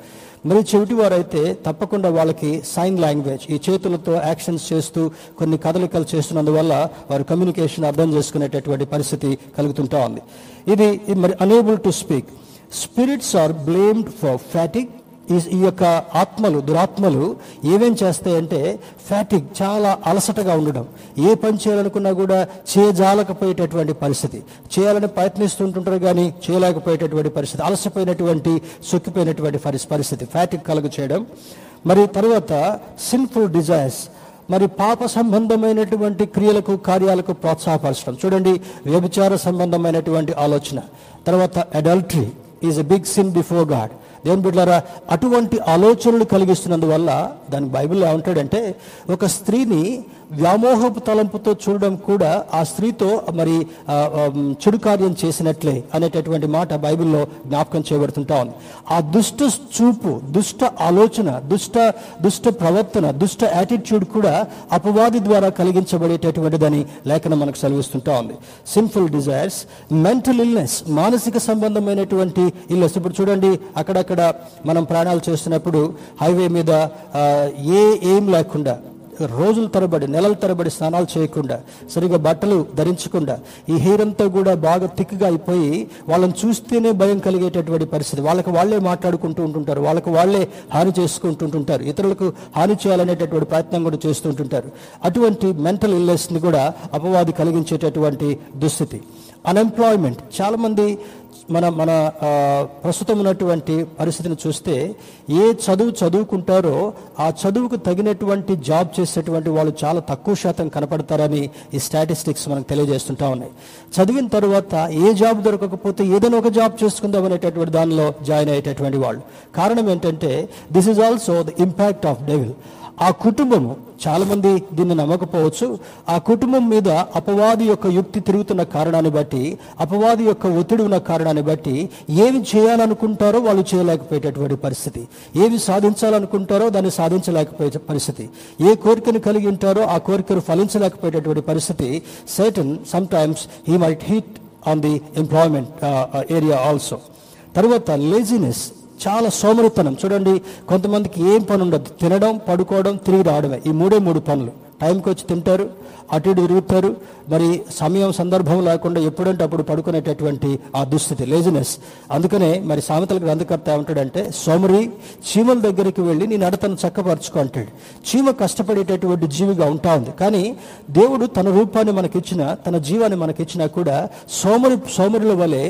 మరి చెవిటి వారైతే తప్పకుండా వాళ్ళకి సైన్ లాంగ్వేజ్, ఈ చేతులతో యాక్షన్స్ చేస్తూ కొన్ని కదలికలు చేస్తున్నందువల్ల వారు కమ్యూనికేషన్ అర్థం చేసుకునేటటువంటి పరిస్థితి కలుగుతుంటా ఉంది. ఇది మరి unable to speak. Spirits are blamed for phatic. ఈ యొక్క ఆత్మలు, దురాత్మలు ఏమేం చేస్తాయంటే ఫ్యాటిక్, చాలా అలసటగా ఉండడం, ఏ పని చేయాలనుకున్నా కూడా చేయజాలకపోయేటటువంటి పరిస్థితి, చేయాలని ప్రయత్నిస్తుంటుంటారు కానీ చేయలేకపోయేటటువంటి పరిస్థితి, అలసిపోయినటువంటి, సొక్కిపోయినటువంటి పరిస్థితి, ఫ్యాటిక్ కలుగు చేయడం. మరి తర్వాత సిన్ఫుల్ డిజైర్స్, మరి పాప సంబంధమైనటువంటి క్రియలకు, కార్యాలకు ప్రోత్సాహపరచడం. చూడండి, వ్యభిచార సంబంధమైనటువంటి ఆలోచన, తర్వాత adultery is a big sin before God. దేవుని బిడ్డలారా, అటువంటి ఆలోచనలు కలిగిస్తున్నందువల్ల దానికి బైబిల్లో ఏమంటాడంటే, ఒక స్త్రీని వ్యామోహపు తలంపుతో చూడడం కూడా ఆ స్త్రీతో మరి చెడు కార్యం చేసినట్లే అనేటటువంటి మాట బైబిల్లో జ్ఞాపకం చేయబడుతుంటా ఉంది. ఆ దుష్ట చూపు, దుష్ట ఆలోచన, దుష్ట ప్రవర్తన, దుష్ట యాటిట్యూడ్ కూడా అపవాది ద్వారా కలిగించబడేటటువంటిదని లేఖనం మనకు సెలవిస్తుంటా ఉంది. సింపుల్ డిజైర్స్, మెంటల్ ఇల్నెస్, మానసిక సంబంధమైనటువంటి ఇల్నెస్. ఇప్పుడు చూడండి, అక్కడక్కడ మనం ప్రయాణాలు చేస్తున్నప్పుడు హైవే మీద ఏం లేకుండా, రోజుల తరబడి, నెలల తరబడి స్నానాలు చేయకుండా, సరిగా బట్టలు ధరించకుండా, ఈ హెయిర్ అంతా కూడా బాగా తిక్కుగా అయిపోయి వాళ్ళని చూస్తేనే భయం కలిగేటటువంటి పరిస్థితి, వాళ్ళకి వాళ్ళే మాట్లాడుకుంటూ ఉంటుంటారు, వాళ్ళకి వాళ్ళే హాని చేసుకుంటుంటుంటారు, ఇతరులకు హాని చేయాలనేటటువంటి ప్రయత్నం కూడా చేస్తుంటుంటారు. అటువంటి మెంటల్ ఇల్నెస్ని కూడా అపవాది కలిగించేటటువంటి దుస్థితి. అన్ఎంప్లాయ్మెంట్, చాలామంది మన ప్రస్తుతం ఉన్నటువంటి పరిస్థితిని చూస్తే ఏ చదువు చదువుకుంటారో ఆ చదువుకు తగినటువంటి జాబ్ చేసేటువంటి వాళ్ళు చాలా తక్కువ శాతం కనపడతారని ఈ స్టాటిస్టిక్స్ మనకు తెలియజేస్తుంటా ఉన్నాయి. చదివిన తర్వాత ఏ జాబ్ దొరకకపోతే ఏదైనా ఒక జాబ్ చేసుకుందాం అనేటటువంటి దానిలో జాయిన్ అయ్యేటటువంటి వాళ్ళు. కారణం ఏంటంటే this is also the impact of devil. ఆ కుటుంబము, చాలామంది దీన్ని నమ్మకపోవచ్చు, ఆ కుటుంబం మీద అపవాది యొక్క యుక్తి తిరుగుతున్న కారణాన్ని బట్టి, అపవాది యొక్క ఒత్తిడి ఉన్న కారణాన్ని బట్టి ఏమి చేయాలనుకుంటారో వాళ్ళు చేయలేకపోయేటటువంటి పరిస్థితి, ఏమి సాధించాలనుకుంటారో దాన్ని సాధించలేకపోయే పరిస్థితి, ఏ కోరికను కలిగి ఉంటారో ఆ కోరికను ఫలించలేకపోయేటటువంటి పరిస్థితి. Satan sometimes he might hit on the employment area also. తర్వాత లేజినెస్, చాలా సోమరితనం. చూడండి, కొంతమందికి ఏం పని ఉండదు, తినడం, పడుకోవడం, తిరిగి రావడమే, ఈ మూడే మూడు పనులు. టైంకి వచ్చి తింటారు, అటు ఇటు తిరుగుతారు. మరి సమయం సందర్భం లేకుండా ఎప్పుడంటే అప్పుడు పడుకునేటటువంటి ఆ దుస్థితి, లేజినెస్. అందుకనే మరి సామెతల గ్రంథకర్త ఏమంటాడంటే, సోమరి చీమల దగ్గరికి వెళ్ళి నీ నడతను చక్కపరచుకో అంటాడు. చీమ కష్టపడేటటువంటి జీవిగా ఉంటా ఉంది, కానీ దేవుడు తన రూపాన్ని మనకిచ్చినా, తన జీవాన్ని మనకిచ్చినా కూడా సోమరుల వలె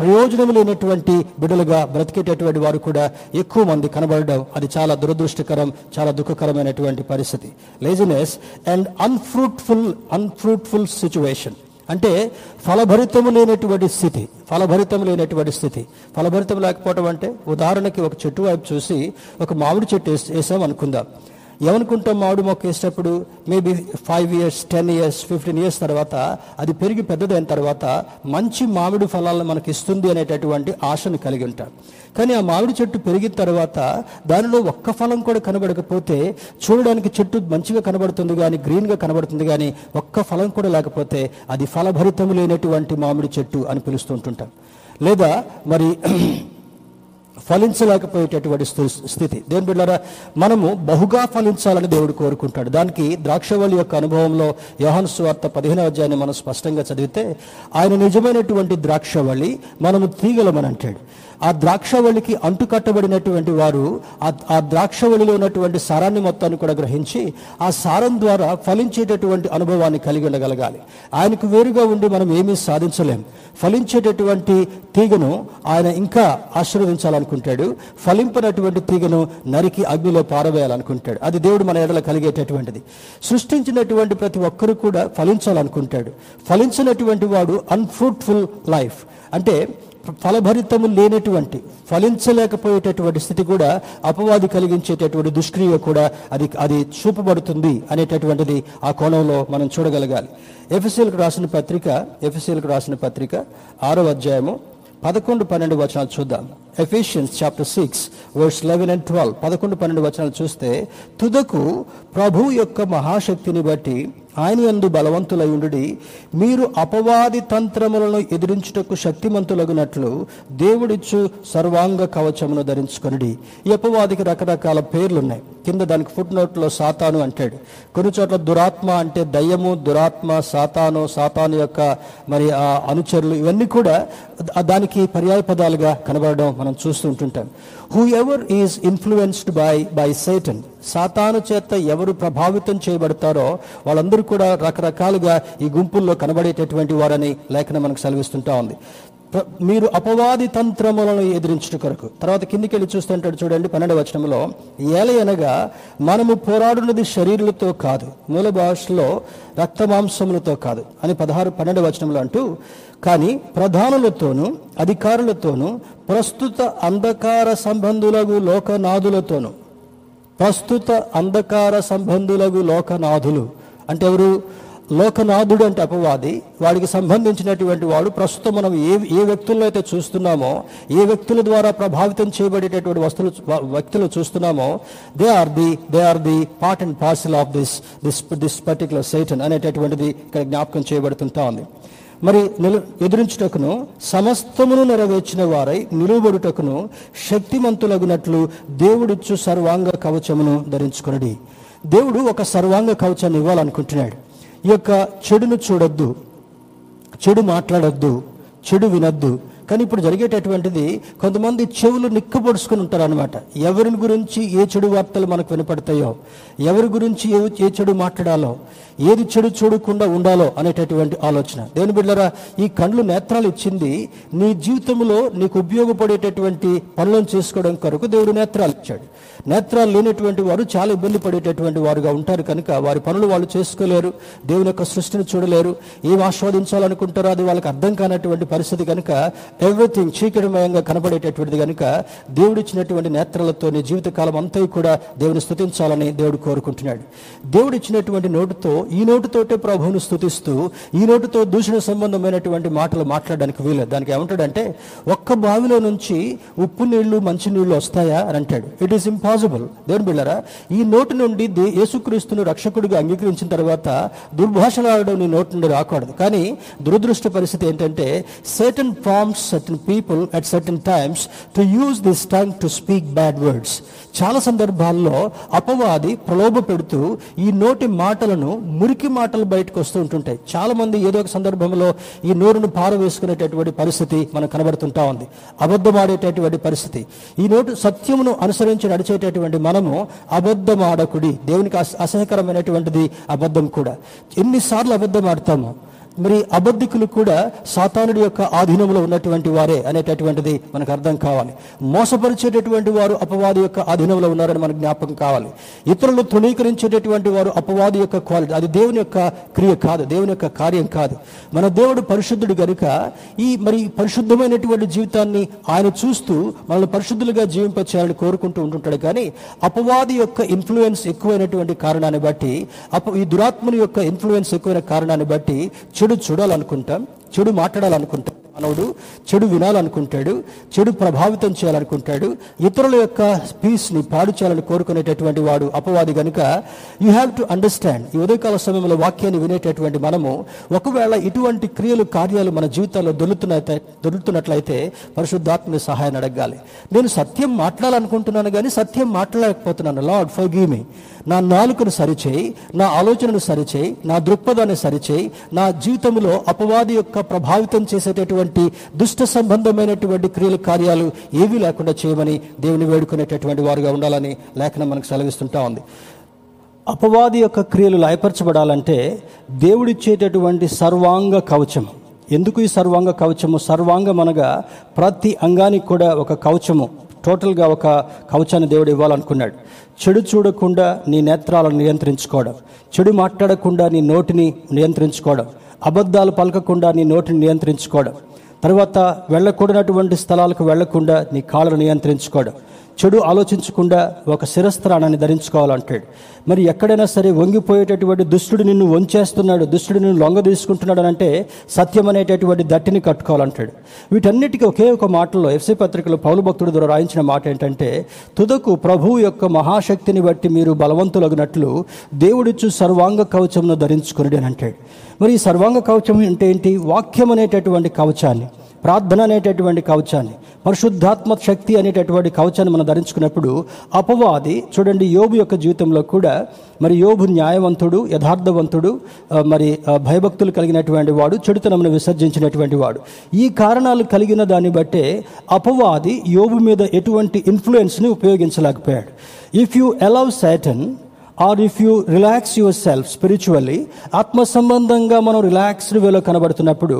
ప్రయోజనం లేనటువంటి బిడ్డలుగా బ్రతికేటటువంటి వారు కూడా ఎక్కువ మంది కనబడడం, అది చాలా దురదృష్టకరం, చాలా దుఃఖకరమైనటువంటి పరిస్థితి. లేజినెస్ అండ్ అన్ఫ్రూట్ఫుల్ సిచ్యువేషన్ అంటే ఫలభరితం లేనటువంటి స్థితి. ఫలభరితం లేకపోవడం అంటే, ఉదాహరణకి ఒక చెట్టు వైపు చూసి ఒక మామిడి చెట్టు వేసాం అనుకుందాం. ఏమనుకుంటాం, మామిడి మొక్క వేసేటప్పుడు మేబీ 5 years, 10 years, 15 years తర్వాత అది పెరిగి పెద్దదైన తర్వాత మంచి మామిడి ఫలాలను మనకి ఇస్తుంది అనేటటువంటి ఆశను కలిగి ఉంటాం. కానీ ఆ మామిడి చెట్టు పెరిగిన తర్వాత దానిలో ఒక్క ఫలం కూడా కనబడకపోతే, చూడడానికి చెట్టు మంచిగా కనబడుతుంది కానీ, గ్రీన్గా కనబడుతుంది కానీ ఒక్క ఫలం కూడా లేకపోతే అది ఫలభరితం లేనటువంటి మామిడి చెట్టు అని పిలుస్తుంటుంటాం. లేదా మరి ఫలించలేకపోయేటటువంటి స్థితి. దేవుని బిడ్డలారా, మనము బహుగా ఫలించాలని దేవుడు కోరుకుంటాడు. దానికి ద్రాక్షవల్లి యొక్క అనుభవంలో యోహాను సువార్త 15వ అధ్యాయాన్ని మనం స్పష్టంగా చదివితే, ఆయన నిజమైనటువంటి ద్రాక్షవల్లి, మనము తీగలమని అంటాడు. ఆ ద్రాక్షవల్లికి అంటుకట్టబడినటువంటి వారు ఆ ద్రాక్షవల్లిలో ఉన్నటువంటి సారాన్ని మొత్తాన్ని కూడా గ్రహించి, ఆ సారం ద్వారా ఫలించేటటువంటి అనుభవాన్ని కలిగి ఉండగలగాలి. ఆయనకు వేరుగా ఉండి మనం ఏమీ సాధించలేం. ఫలించేటటువంటి తీగను ఆయన ఇంకా ఆశీర్వదించాలనుకుంటాడు, ఫలింపనటువంటి తీగను నరికి అగ్నిలో పారవేయాలనుకుంటాడు. అది దేవుడు మన ఎడల కలిగేటటువంటిది. సృష్టించినటువంటి ప్రతి ఒక్కరూ కూడా ఫలించాలనుకుంటాడు. ఫలించినటువంటి వాడు అన్ఫ్రూట్ఫుల్ లైఫ్ అంటే ఫలభరితము లేనటువంటి, ఫలించలేకపోయేటటువంటి స్థితి కూడా అపవాది కలిగించేటటువంటి దుష్క్రియ కూడా అది చూపబడుతుంది అనేటటువంటిది ఆ కోణంలో మనం చూడగలగాలి. ఎఫెసీయులకు రాసిన పత్రిక 6వ అధ్యాయము 11-12 వచనాలు చూద్దాం. ఎఫెషియన్స్ చాప్టర్ 6 verse 11 and 12, 11-12 వచనాలు చూస్తే, తుదకు ప్రభువు యొక్క మహాశక్తిని బట్టి ఆయన యందు బలవంతులై ఉండుడి, మీరు అపవాది తంత్రములను ఎదిరించుటకు శక్తిమంతులగునట్లు దేవుడిచ్చు సర్వాంగ కవచమును ధరించుకొనుడి. ఈ అపవాదికి రకరకాల పేర్లున్నాయి. కింద దానికి ఫుట్ నోట్లో సాతాను అంటాడు. కొన్ని చోట్ల దురాత్మ అంటే దయ్యము, దురాత్మ, సాతాను, సాతాను యొక్క మరి ఆ అనుచరులు, ఇవన్నీ కూడా దానికి పర్యాయ పదాలుగా కనబడడం మనం చూస్తూ ఉంటుంటాం. Whoever is influenced by Satan, సాతాను చేత ఎవరు ప్రభావితం చేయబడతారో వాళ్ళందరూ కూడా రకరకాలుగా ఈ గుంపుల్లో కనబడేటటువంటి వారని లేఖనం మనకు సెలవిస్తుంటా ఉంది. మీరు అపవాది తంత్రములను ఎదిరించుట కొరకు. తర్వాత కిందికి వెళ్ళి చూస్తుంటాడు చూడండి 12వ వచనంలో, ఏలయనగా మనము పోరాడున్నది శరీరులతో కాదు, మూల భాషలో రక్తమాంసములతో కాదు అని 12 వచనంలో అంటూ, కానీ ప్రధానులతోనూ అధికారులతోనూ ప్రస్తుత అంధకార సంబంధులగు లోకనాథులు అంటే ఎవరు? లోకనాథుడు అంటే అపవాది, వాడికి సంబంధించినటువంటి వాడు. ప్రస్తుతం మనం ఏ వ్యక్తులను అయితే చూస్తున్నామో, ఏ వ్యక్తుల ద్వారా ప్రభావితం చేయబడేటటువంటి వ్యక్తులు చూస్తున్నామో, they are the part and parcel of this particular Satan అనేటటువంటిది ఇక్కడ జ్ఞాపకం చేయబడుతుంటా ఉంది. మరి ఎదురించుటకును సమస్తమును నెరవేర్చిన వారై నిలువబడుటకును శక్తిమంతులగునట్లు దేవుడిచ్చు సర్వాంగ కవచమును ధరించుకొనుడి. దేవుడు ఒక సర్వాంగ కవచాన్ని ఇవ్వాలనుకుంటున్నాడు. ఈ యొక్క చెడును చూడొద్దు, చెడు మాట్లాడొద్దు, చెడు వినొద్దు. కానీ ఇప్పుడు జరిగేటటువంటిది, కొంతమంది చెవులు నిక్కబొడుచుకుని ఉంటారనమాట. ఎవరి గురించి ఏ చెడు వార్తలు మనకు వినపడతాయో, ఎవరి గురించి ఏ చెడు మాట్లాడాలో, ఏది చెడు చూడకుండా ఉండాలో అనేటటువంటి ఆలోచన. దేవుని బిడ్డలారా, ఈ కండ్లు నేత్రాలు ఇచ్చింది నీ జీవితంలో నీకు ఉపయోగపడేటటువంటి పనులను చేసుకోవడం కొరకు దేవుడు నేత్రాలు ఇచ్చాడు. నేత్రాలు లేనటువంటి వారు చాలా ఇబ్బంది పడేటటువంటి వారుగా ఉంటారు కనుక వారి పనులు వాళ్ళు చేసుకోలేరు, దేవుని యొక్క సృష్టిని చూడలేరు, ఏం ఆస్వాదించాలనుకుంటారో అది వాళ్ళకి అర్థం కానటువంటి పరిస్థితి కనుక ఎవ్రీథింగ్ చీకటిమయంగా కనబడేటటువంటిది కనుక దేవుడిచ్చినటువంటి నేత్రాలతో నీ జీవితకాలం అంతా కూడా దేవుని స్తుతించాలని దేవుడు కోరుకుంటున్నాడు. దేవుడిచ్చినటువంటి నోటుతో, ఈ నోటుతోటే ప్రభువును స్తుతిస్తూ, ఈ నోటుతో దూషణ సంబంధమైనటువంటి మాటలు మాట్లాడడానికి వీలేదు. దానికి ఏమంటాడంటే, ఒక్క బావిలో నుంచి ఉప్పు నీళ్లు మంచి నీళ్లు వస్తాయా అని అంటాడు. It is impossible. దేవుని బిడ్డలారా, ఈ నోటు నుండి యేసుక్రీస్తును రక్షకుడిగా అంగీకరించిన తర్వాత దుర్భాషలాడడం నీ నోటి నుండి రాకూడదు. కానీ దురదృష్ట పరిస్థితి ఏంటంటే, Satan forms certain people at certain times to use this tongue to speak bad words. చాలా సందర్భాల్లో అపవాది ప్రలోభ పెడుతూ ఈ నోటి మాటలను, మురికి మాటలు బయటకు వస్తూ ఉంటుంటాయి. చాలా మంది ఏదో ఒక సందర్భంలో ఈ నోరును పారవేసుకునేటటువంటి పరిస్థితి మనకు కనబడుతుంటా ఉంది. అబద్ధమాడేటటువంటి పరిస్థితి. ఈ నోటు సత్యమును అనుసరించి నడిచేటటువంటి మనము అబద్ధమాడకుడి. దేవునికి అసహ్యకరమైనటువంటిది అబద్ధం కూడా. ఎన్నిసార్లు అబద్ధం ఆడతాము. మరి అబద్ధికులు కూడా సాతానుడి యొక్క ఆధీనంలో ఉన్నటువంటి వారే అనేటటువంటిది మనకు అర్థం కావాలి. మోసపరిచేటటువంటి వారు అపవాది యొక్క ఆధీనంలో ఉన్నారని మనకు జ్ఞాపకం కావాలి. ఇతరులను తృణీకరించేటటువంటి వారు అపవాది యొక్క క్వాలిటీ. అది దేవుని యొక్క క్రియ కాదు, దేవుని యొక్క కార్యం కాదు. మన దేవుడు పరిశుద్ధుడు కనుక ఈ పరిశుద్ధమైనటువంటి జీవితాన్ని ఆయన చూస్తూ మనల్ని పరిశుద్ధులుగా జీవింపచేయాలని కోరుకుంటూ ఉంటుంటాడు. కానీ అపవాది యొక్క ఇన్ఫ్లుయెన్స్ ఎక్కువైనటువంటి కారణాన్ని బట్టి, ఈ దురాత్మని యొక్క ఇన్ఫ్లుయెన్స్ ఎక్కువైన కారణాన్ని బట్టి చెడు చూడాలనుకుంటాం, చెడు మాట్లాడాలనుకుంటాం. మానవుడు చెడు వినాలనుకుంటాడు, చెడు ప్రభావితం చేయాలనుకుంటాడు. ఇతరుల యొక్క పీస్ని పాడు చేయాలని కోరుకునేటటువంటి వాడు అపవాది కనుక యూ హ్యావ్ టు అండర్స్టాండ్. ఈ ఉదయకాల సమయంలో వాక్యాన్ని వినేటటువంటి మనము ఒకవేళ ఇటువంటి క్రియలు, కార్యాలు మన జీవితాల్లో దొరుకుతున్నట్లయితే పరిశుద్ధాత్మని సహాయం అడగాలి. నేను సత్యం మాట్లాడాలనుకుంటున్నాను కానీ సత్యం మాట్లాడలేకపోతున్నాను. Lord forgive me. నా నాలుకను సరిచేయి, నా ఆలోచనను సరిచేయి, నా దృక్పథాన్ని సరిచేయి. నా జీవితంలో అపవాది యొక్క ప్రభావితం చేసేటటువంటి దుష్ట సంబంధమైనటువంటి క్రియల, కార్యాలు ఏవీ లేకుండా చేయమని దేవుని వేడుకునేటటువంటి వారుగా ఉండాలని లేఖనం మనకు సెలవిస్తుంటా ఉంది. అపవాది యొక్క క్రియలు లయపరచబడాలంటే దేవుడిచ్చేటటువంటి సర్వాంగ కవచము. ఎందుకు ఈ సర్వాంగ కవచము? సర్వాంగం అనగా ప్రతి అంగానికి కూడా ఒక కవచము, టోటల్గా ఒక కవచాన్ని దేవుడు ఇవ్వాలనుకున్నాడు. చెడు చూడకుండా నీ నేత్రాలను నియంత్రించుకోవడం, చెడు మాట్లాడకుండా నీ నోటిని నియంత్రించుకోవడం, అబద్ధాలు పలకకుండా నీ నోటిని నియంత్రించుకోవడం, తర్వాత వెళ్ళకూడనటువంటి స్థలాలకు వెళ్లకుండా నీ కాళ్ళను నియంత్రించుకోవడం, చెడు ఆలోచించకుండా ఒక శిరస్త్రాణాన్ని ధరించుకోవాలంటాడు. మరి ఎక్కడైనా సరే వంగిపోయేటటువంటి దుష్టుడు నిన్ను వంచేస్తున్నాడు, దుష్టుడు నిన్ను లొంగ తీసుకుంటున్నాడు అని అంటే సత్యం అనేటటువంటి దట్టిని కట్టుకోవాలంటాడు. వీటన్నిటికీ ఒకే ఒక మాటలో ఎఫ్సీ పత్రికలో పౌలు భక్తుడి ద్వారా రాయించిన మాట ఏంటంటే, తుదకు ప్రభువు యొక్క మహాశక్తిని బట్టి మీరు బలవంతులగునట్లు దేవుడిచ్చు సర్వాంగ కవచమును ధరించుకుని అని అంటాడు. మరి ఈ సర్వాంగ కవచం అంటే ఏంటి? వాక్యం అనేటటువంటి కవచాన్ని, ప్రార్థన అనేటటువంటి కవచాన్ని, పరిశుద్ధాత్మ శక్తి అనేటటువంటి కవచాన్ని మనం ధరించుకున్నప్పుడు అపవాది, చూడండి యోబు యొక్క జీవితంలో కూడా, మరి యోబు న్యాయవంతుడు, యథార్థవంతుడు, మరి భయభక్తులు కలిగినటువంటి వాడు, చెడుతనమును విసర్జించినటువంటి వాడు. ఈ కారణాలు కలిగిన దాన్ని బట్టే అపవాది యోబు మీద ఎటువంటి ఇన్ఫ్లుయెన్స్ని ఉపయోగించలేకపోయాడు. If you allow Satan or if you relax yourself spiritually, ఆత్మ సంబంధంగా మనం రిలాక్స్డ్ వేలో కనబడుతున్నప్పుడు,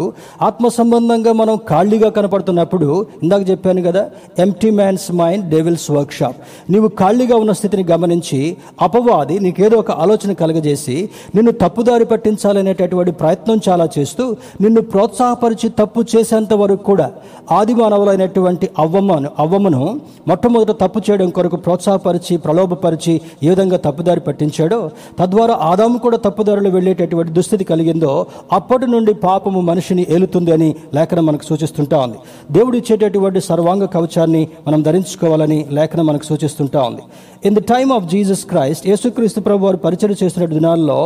ఆత్మ సంబంధంగా మనం ఖాళీగా కనబడుతున్నప్పుడు, ఇందాక చెప్పాను కదా, empty man's mind devil's workshop. నీవు ఖాళీగా ఉన్న స్థితిని గమనించి అపవాది నీకేదో ఒక ఆలోచన కలగజేసి నిన్ను తప్పుదారి పట్టించాలనేటటువంటి ప్రయత్నం చాలా చేస్తూ నిన్ను ప్రోత్సాహపరిచి తప్పు చేసేంత వరకు కూడా ఆది మానవులైనటువంటి అవ్వమ్మను మొట్టమొదట తప్పు చేయడం కొరకు ప్రోత్సాహపరిచి, ప్రలోభపరిచి ఏ విధంగా తప్పుదారి పట్టించాడో, తద్వారా ఆదాము కూడా తప్పుదారులు వెళ్ళేటటువంటి దుస్థితి కలిగిందో, అప్పటి నుండి పాపము మనిషిని ఏలుతుంది అని లేఖనం మనకు సూచిస్తుంటా ఉంది. దేవుడు ఇచ్చేటటువంటి సర్వాంగ కవచాన్ని మనం ధరించుకోవాలని లేఖనం మనకు సూచిస్తుంటా ఉంది. In the time of Jesus Christ, యేసుక్రీస్తు ప్రభు వారు పరిచయం చేసిన దినాల్లో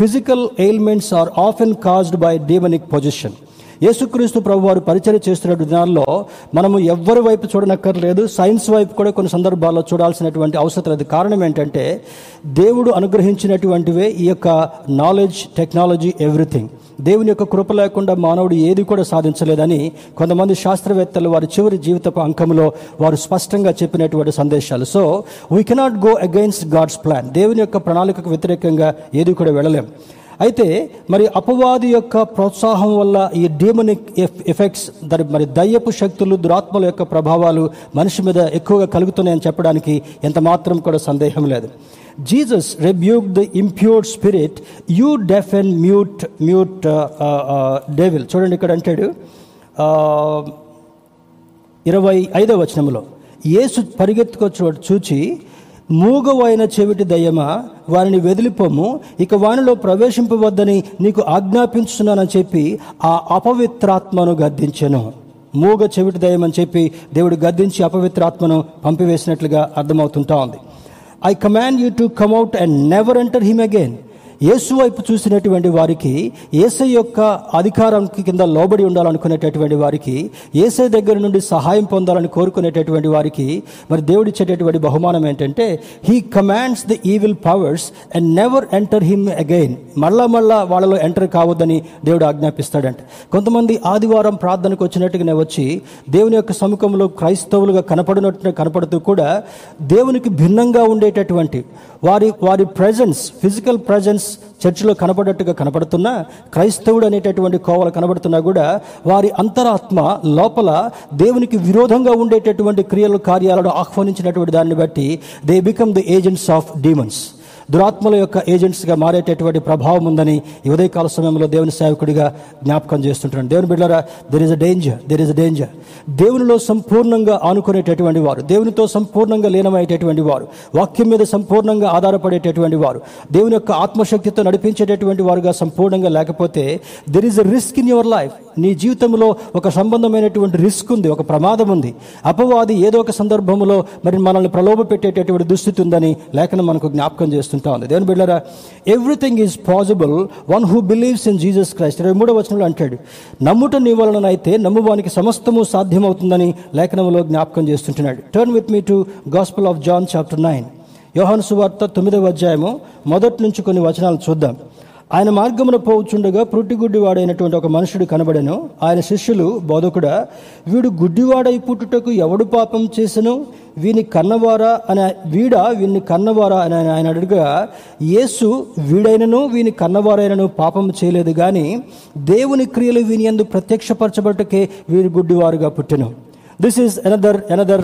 physical ailments are often caused by demonic position. యేసుక్రీస్తు ప్రభు వారు పరిచర్య చేస్తున్న దినాల్లో మనము ఎవ్వరి వైపు చూడనక్కర్లేదు, సైన్స్ వైపు కూడా కొన్ని సందర్భాల్లో చూడాల్సినటువంటి అవసరం లేదు. కారణం ఏంటంటే దేవుడు అనుగ్రహించినటువంటివే ఈ యొక్క నాలెడ్జ్, టెక్నాలజీ, ఎవ్రీథింగ్. దేవుని యొక్క కృప లేకుండా మానవుడు ఏది కూడా సాధించలేదని కొంతమంది శాస్త్రవేత్తలు వారి చివరి జీవితపు అంకంలో వారు స్పష్టంగా చెప్పినటువంటి సందేశాలు. So we cannot go against God's plan. దేవుని యొక్క ప్రణాళికకు వ్యతిరేకంగా ఏది కూడా వెళ్ళలేం. అయితే మరి అపవాది యొక్క ప్రోత్సాహం వల్ల ఈ డెమోనిక్ ఎఫెక్ట్స్, మరి దయ్యపు శక్తులు, దురాత్మల యొక్క ప్రభావాలు మనిషి మీద ఎక్కువగా కలుగుతున్నాయని చెప్పడానికి ఎంత మాత్రం కూడా సందేహం లేదు. Jesus rebuke the impure spirit, you deaf and mute devil. చూడండి ఇక్కడ అంటాడు 25వ వచనంలో, యేసు పరిగెత్తుకొచ్చి చూచి, మూగవైన చెవిటి దయ్యమా వారిని వెదిలిపోము, ఇక వానిలో ప్రవేశింపవద్దని నీకు ఆజ్ఞాపించున్నానని చెప్పి ఆ అపవిత్రాత్మను గద్దించెను. మూగ చెవిటి దయ్యమని చెప్పి దేవుడు గద్దించి అపవిత్రాత్మను పంపివేసినట్లుగా అర్థమవుతుంటా ఉంది. I command you to come out and never enter him again. యేసు వైపు చూసినటువంటి వారికి, యేసై యొక్క అధికారం కింద లోబడి ఉండాలనుకునేటటువంటి వారికి, యేసై దగ్గర నుండి సహాయం పొందాలని కోరుకునేటటువంటి వారికి మరి దేవుడిచ్చేటటువంటి బహుమానం ఏంటంటే, he commands the evil powers and never enter him again. మళ్ళా వాళ్ళలో ఎంటర్ కావద్దని దేవుడు ఆజ్ఞాపిస్తాడంట. కొంతమంది ఆదివారం ప్రార్థనకు వచ్చినట్టుగానే వచ్చి దేవుని యొక్క సముఖంలో క్రైస్తవులుగా కనపడుతూ కూడా దేవునికి భిన్నంగా ఉండేటటువంటి వారి ప్రజెన్స్, ఫిజికల్ ప్రజెన్స్ చర్చిలో కనపడేట్టుగా కనపడుతున్నా, క్రైస్తవుడు అనేటటువంటి కోవలు కనబడుతున్నా కూడా వారి అంతరాత్మ లోపల దేవునికి విరోధంగా ఉండేటటువంటి క్రియలు, కార్యాలను ఆహ్వానించినటువంటి దాన్ని బట్టి they become the agents of demons. దురాత్మల యొక్క ఏజెంట్స్గా మారేటటువంటి ప్రభావం ఉందని ఈ ఉదయకాల సమయంలో దేవుని సేవకుడిగా జ్ఞాపకం చేస్తుంటాను. దేవుని బిడ్డలారా, దెర్ ఇస్ అ డేంజర్. దేవునిలో సంపూర్ణంగా ఆనుకునేటటువంటి వారు, దేవునితో సంపూర్ణంగా లీనమయ్యేటటువంటి వారు, వాక్యం మీద సంపూర్ణంగా ఆధారపడేటటువంటి వారు, దేవుని యొక్క ఆత్మశక్తితో నడిపించేటటువంటి వారుగా సంపూర్ణంగా లేకపోతే there is a risk in your life. నీ జీవితంలో ఒక సంబంధమైనటువంటి రిస్క్ ఉంది, ఒక ప్రమాదం ఉంది. అపవాది ఏదో ఒక సందర్భంలో మరి మనల్ని ప్రలోభ పెట్టేటటువంటి దుస్థితి ఉందని లేఖనం మనకు జ్ఞాపకం చేస్తుంది. దేవుని బిడ్డలారా, everything is possible one who believes in Jesus Christ. 23వ వచనంలో అంటాడు, నమ్ముట నీ వలననైతే నమ్మువానికి సమస్తము సాధ్యమవుతుందని లేఖనంలో జ్ఞాపకం చేస్తుంటున్నాడు. Turn with me to gospel of John chapter 9. యోహాను సువార్త 9వ అధ్యాయము మొదటి నుంచి కొన్ని వచనాలు చూద్దాం. ఆయన మార్గమున పోవుచుండగా పుట్టిగుడ్డి వాడైనటువంటి ఒక మనుషుడు కనబడెను. ఆయన శిష్యులు, బోధకుడా, వీడు గుడ్డివాడై పుట్టుటకు ఎవడు పాపం చేసెను? వీణ్ణి కన్నవారా అని ఆయన అడుగగా, యేసు, వీడైనను వీని కన్నవారైనను పాపం చేయలేదు, కానీ దేవుని క్రియలు వీని యందు ప్రత్యక్షపరచబడటకే వీరు గుడ్డివారుగా పుట్టెను. This is another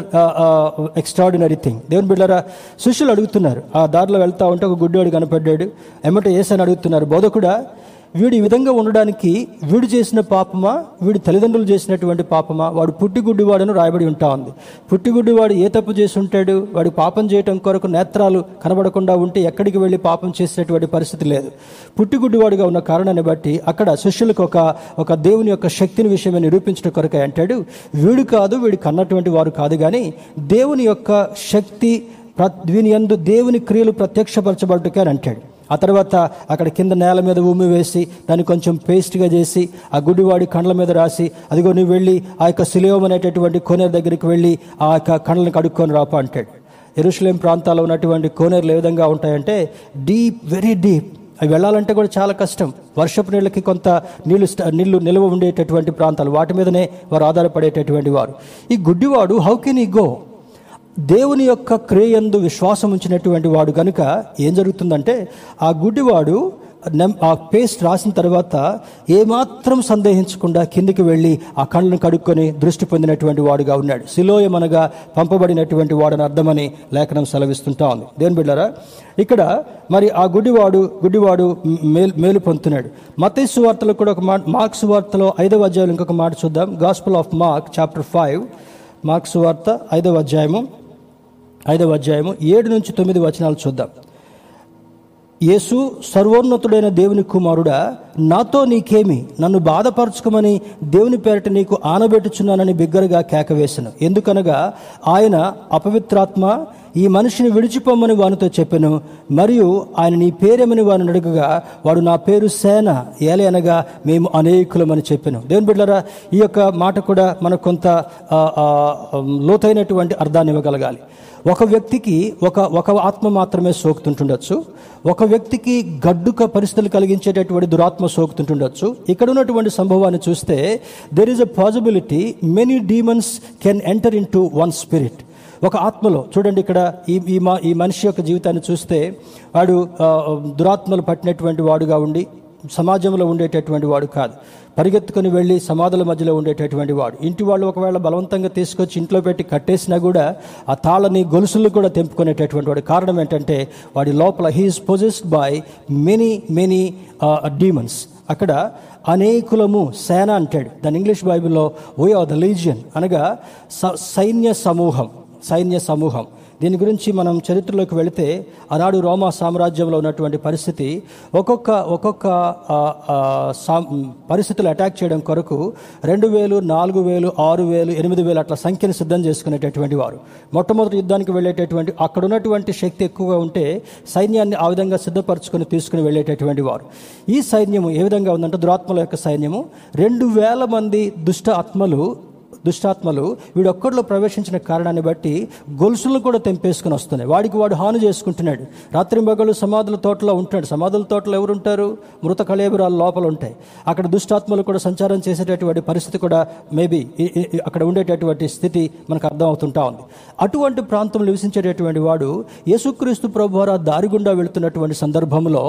extraordinary thing. దేవుని బిడ్డలారా, శిష్యులు అడుగుతున్నారు. ఆ దారిలో వెళ్తా ఉంటే ఒక గుడ్డివాడు కనపడ్డాడు. ఎమ్మట యేసుని అడుగుతున్నారు, బోధకుడా, వీడు ఈ విధంగా ఉండడానికి వీడు చేసిన పాపమా, వీడి తల్లిదండ్రులు చేసినటువంటి పాపమా? వాడు పుట్టిగుడ్డివాడను రాయబడి ఉంటా ఉంది. పుట్టిగుడ్డివాడు ఏ తప్పు చేసి ఉంటాడు? వాడు పాపం చేయటం కొరకు నేత్రాలు కనబడకుండా ఉంటే ఎక్కడికి వెళ్ళి పాపం చేసినటువంటి పరిస్థితి లేదు. పుట్టిగుడ్డివాడుగా ఉన్న కారణాన్ని బట్టి అక్కడ శిష్యులకు ఒక దేవుని యొక్క శక్తిని విషయమే నిరూపించడం కొరకే అంటాడు, వీడు కాదు, వీడు కన్నటువంటి వారు కాదు, కానీ దేవుని యొక్క శక్తి దీనియందు దేవుని క్రియలు ప్రత్యక్షపరచబడుటకే అని అంటాడు. ఆ తర్వాత అక్కడ కింద నేల మీద ఉమ్మి వేసి దాన్ని కొంచెం పేస్ట్గా చేసి ఆ గుడ్డివాడి కండ్ల మీద రాసి, అదిగో నువ్వు వెళ్ళి ఆ యొక్క సిలోం అనేటటువంటి కోనేరు దగ్గరికి వెళ్ళి ఆ యొక్క కండ్లను కడుక్కొని రాపా అంటాడు. యెరూషలేం ప్రాంతాల్లో ఉన్నటువంటి కోనేరులు ఏ విధంగా ఉంటాయంటే డీప్, వెరీ డీప్. అవి వెళ్ళాలంటే కూడా చాలా కష్టం. వర్షపు నీళ్ళకి కొంత నీళ్లు నిల్వ ఉండేటటువంటి ప్రాంతాలు, వాటి మీదనే వారు ఆధారపడేటటువంటి వారు. ఈ గుడ్డివాడు హౌ కెన్ హీ గో? దేవుని యొక్క క్రియందు విశ్వాసం ఉంచినటువంటి వాడు కనుక ఏం జరుగుతుందంటే ఆ గుడ్డివాడు ఆ పేస్ట్ రాసిన తర్వాత ఏమాత్రం సందేహించకుండా కిందికి వెళ్ళి ఆ కళ్ళను కడుక్కొని దృష్టి పొందినటువంటి వాడుగా ఉన్నాడు. సిలోయం అనగా పంపబడినటువంటి వాడని అర్థమని లేఖనం సెలవిస్తుంటా ఉంది. దేవుని బిడ్డలారా, ఇక్కడ మరి ఆ గుడ్డివాడు మేలు పొందుతున్నాడు. మత్తయి సువార్తలో కూడా ఒక మాట, మార్క్ సువార్తలో 5వ అధ్యాయం ఇంకొక మాట చూద్దాం. Gospel of Mark chapter 5, Mark సువార్త 5వ అధ్యాయము 7 నుంచి 9 వచనాలు చూద్దాం. యేసు, సర్వోన్నతుడైన దేవుని కుమారుడా, నాతో నీకేమి? నన్ను బాధపరచుకోమని దేవుని పేరిట నీకు ఆనబెట్టుచున్నానని బిగ్గరగా కేకవేశాను. ఎందుకనగా ఆయన, అపవిత్రాత్మ, ఈ మనిషిని విడిచిపోమని వానితో చెప్పాను. మరియు ఆయన, నీ పేరేమని వాని అడగగా వాడు, నా పేరు సేన, ఏలే అనగా మేము అనేకులమని చెప్పాను. దేవుని బిడ్డలారా, ఈ యొక్క మాట కూడా మనకు కొంత లోతైనటువంటి అర్థాన్ని ఇవ్వగలగాలి. ఒక వ్యక్తికి ఒక ఆత్మ మాత్రమే సోకుతుంటుండొచ్చు. ఒక వ్యక్తికి గడ్డుక పరిస్థితులు కలిగించేటటువంటి దురాత్మ సోకుతుంటుండొచ్చు. ఇక్కడ ఉన్నటువంటి సంభవాన్ని చూస్తే there is a possibility many demons can enter in to one spirit. ఒక ఆత్మలో చూడండి, ఇక్కడ ఈ మనిషి యొక్క జీవితాన్ని చూస్తే వాడు దురాత్మలు పట్టినటువంటి వాడుగా ఉండి సమాజంలో ఉండేటటువంటి వాడు కాదు. పరిగెత్తుకొని వెళ్ళి సమాధుల మధ్యలో ఉండేటటువంటి వాడు. ఇంటి వాళ్ళు ఒకవేళ బలవంతంగా తీసుకొచ్చి ఇంట్లో పెట్టి కట్టేసినా కూడా ఆ తాళని, గొలుసులు కూడా తెంపుకునేటటువంటి వాడు. కారణం ఏంటంటే వాడి లోపల he is possessed by many demons. అక్కడ అనేకులము, సేన అంటాడు. దాని ఇంగ్లీష్ బైబిల్లో వీ ఆర్ ద లీజియన్ అనగా సైన్య సమూహం. దీని గురించి మనం చరిత్రలోకి వెళితే ఆనాడు రోమా సామ్రాజ్యంలో ఉన్నటువంటి పరిస్థితి ఒక్కొక్క పరిస్థితులు అటాక్ చేయడం కొరకు 2000, 4000, 6000, 8000 అట్లా సంఖ్యను సిద్ధం చేసుకునేటటువంటి వారు. మొట్టమొదటి యుద్ధానికి వెళ్ళేటటువంటి అక్కడ ఉన్నటువంటి శక్తి ఎక్కువగా ఉంటే సైన్యాన్ని ఆ విధంగా సిద్ధపరచుకొని తీసుకుని వెళ్ళేటటువంటి వారు. ఈ సైన్యము ఏ విధంగా ఉందంటే దురాత్మల యొక్క సైన్యము 2000 మంది దుష్టాత్మలు వీడొక్కడిలో ప్రవేశించిన కారణాన్ని బట్టి గొలుసులను కూడా తెంపేసుకుని వస్తున్నాయి. వాడికి వాడు హాని చేసుకుంటున్నాడు. రాత్రింబగళ్ళు సమాధుల తోటలో ఉంటాడు. సమాధుల తోటలో ఎవరుంటారు? మృత కళేబరాలు లోపల ఉంటాయి. అక్కడ దుష్టాత్మలు కూడా సంచారం చేసేటటువంటి పరిస్థితి కూడా మేబీ అక్కడ ఉండేటటువంటి స్థితి మనకు అర్థమవుతుంటా ఉంది. అటువంటి ప్రాంతంలో నివసించేటటువంటి వాడు యేసుక్రీస్తు ప్రభువారు దారి గుండా వెళుతున్నటువంటి సందర్భంలో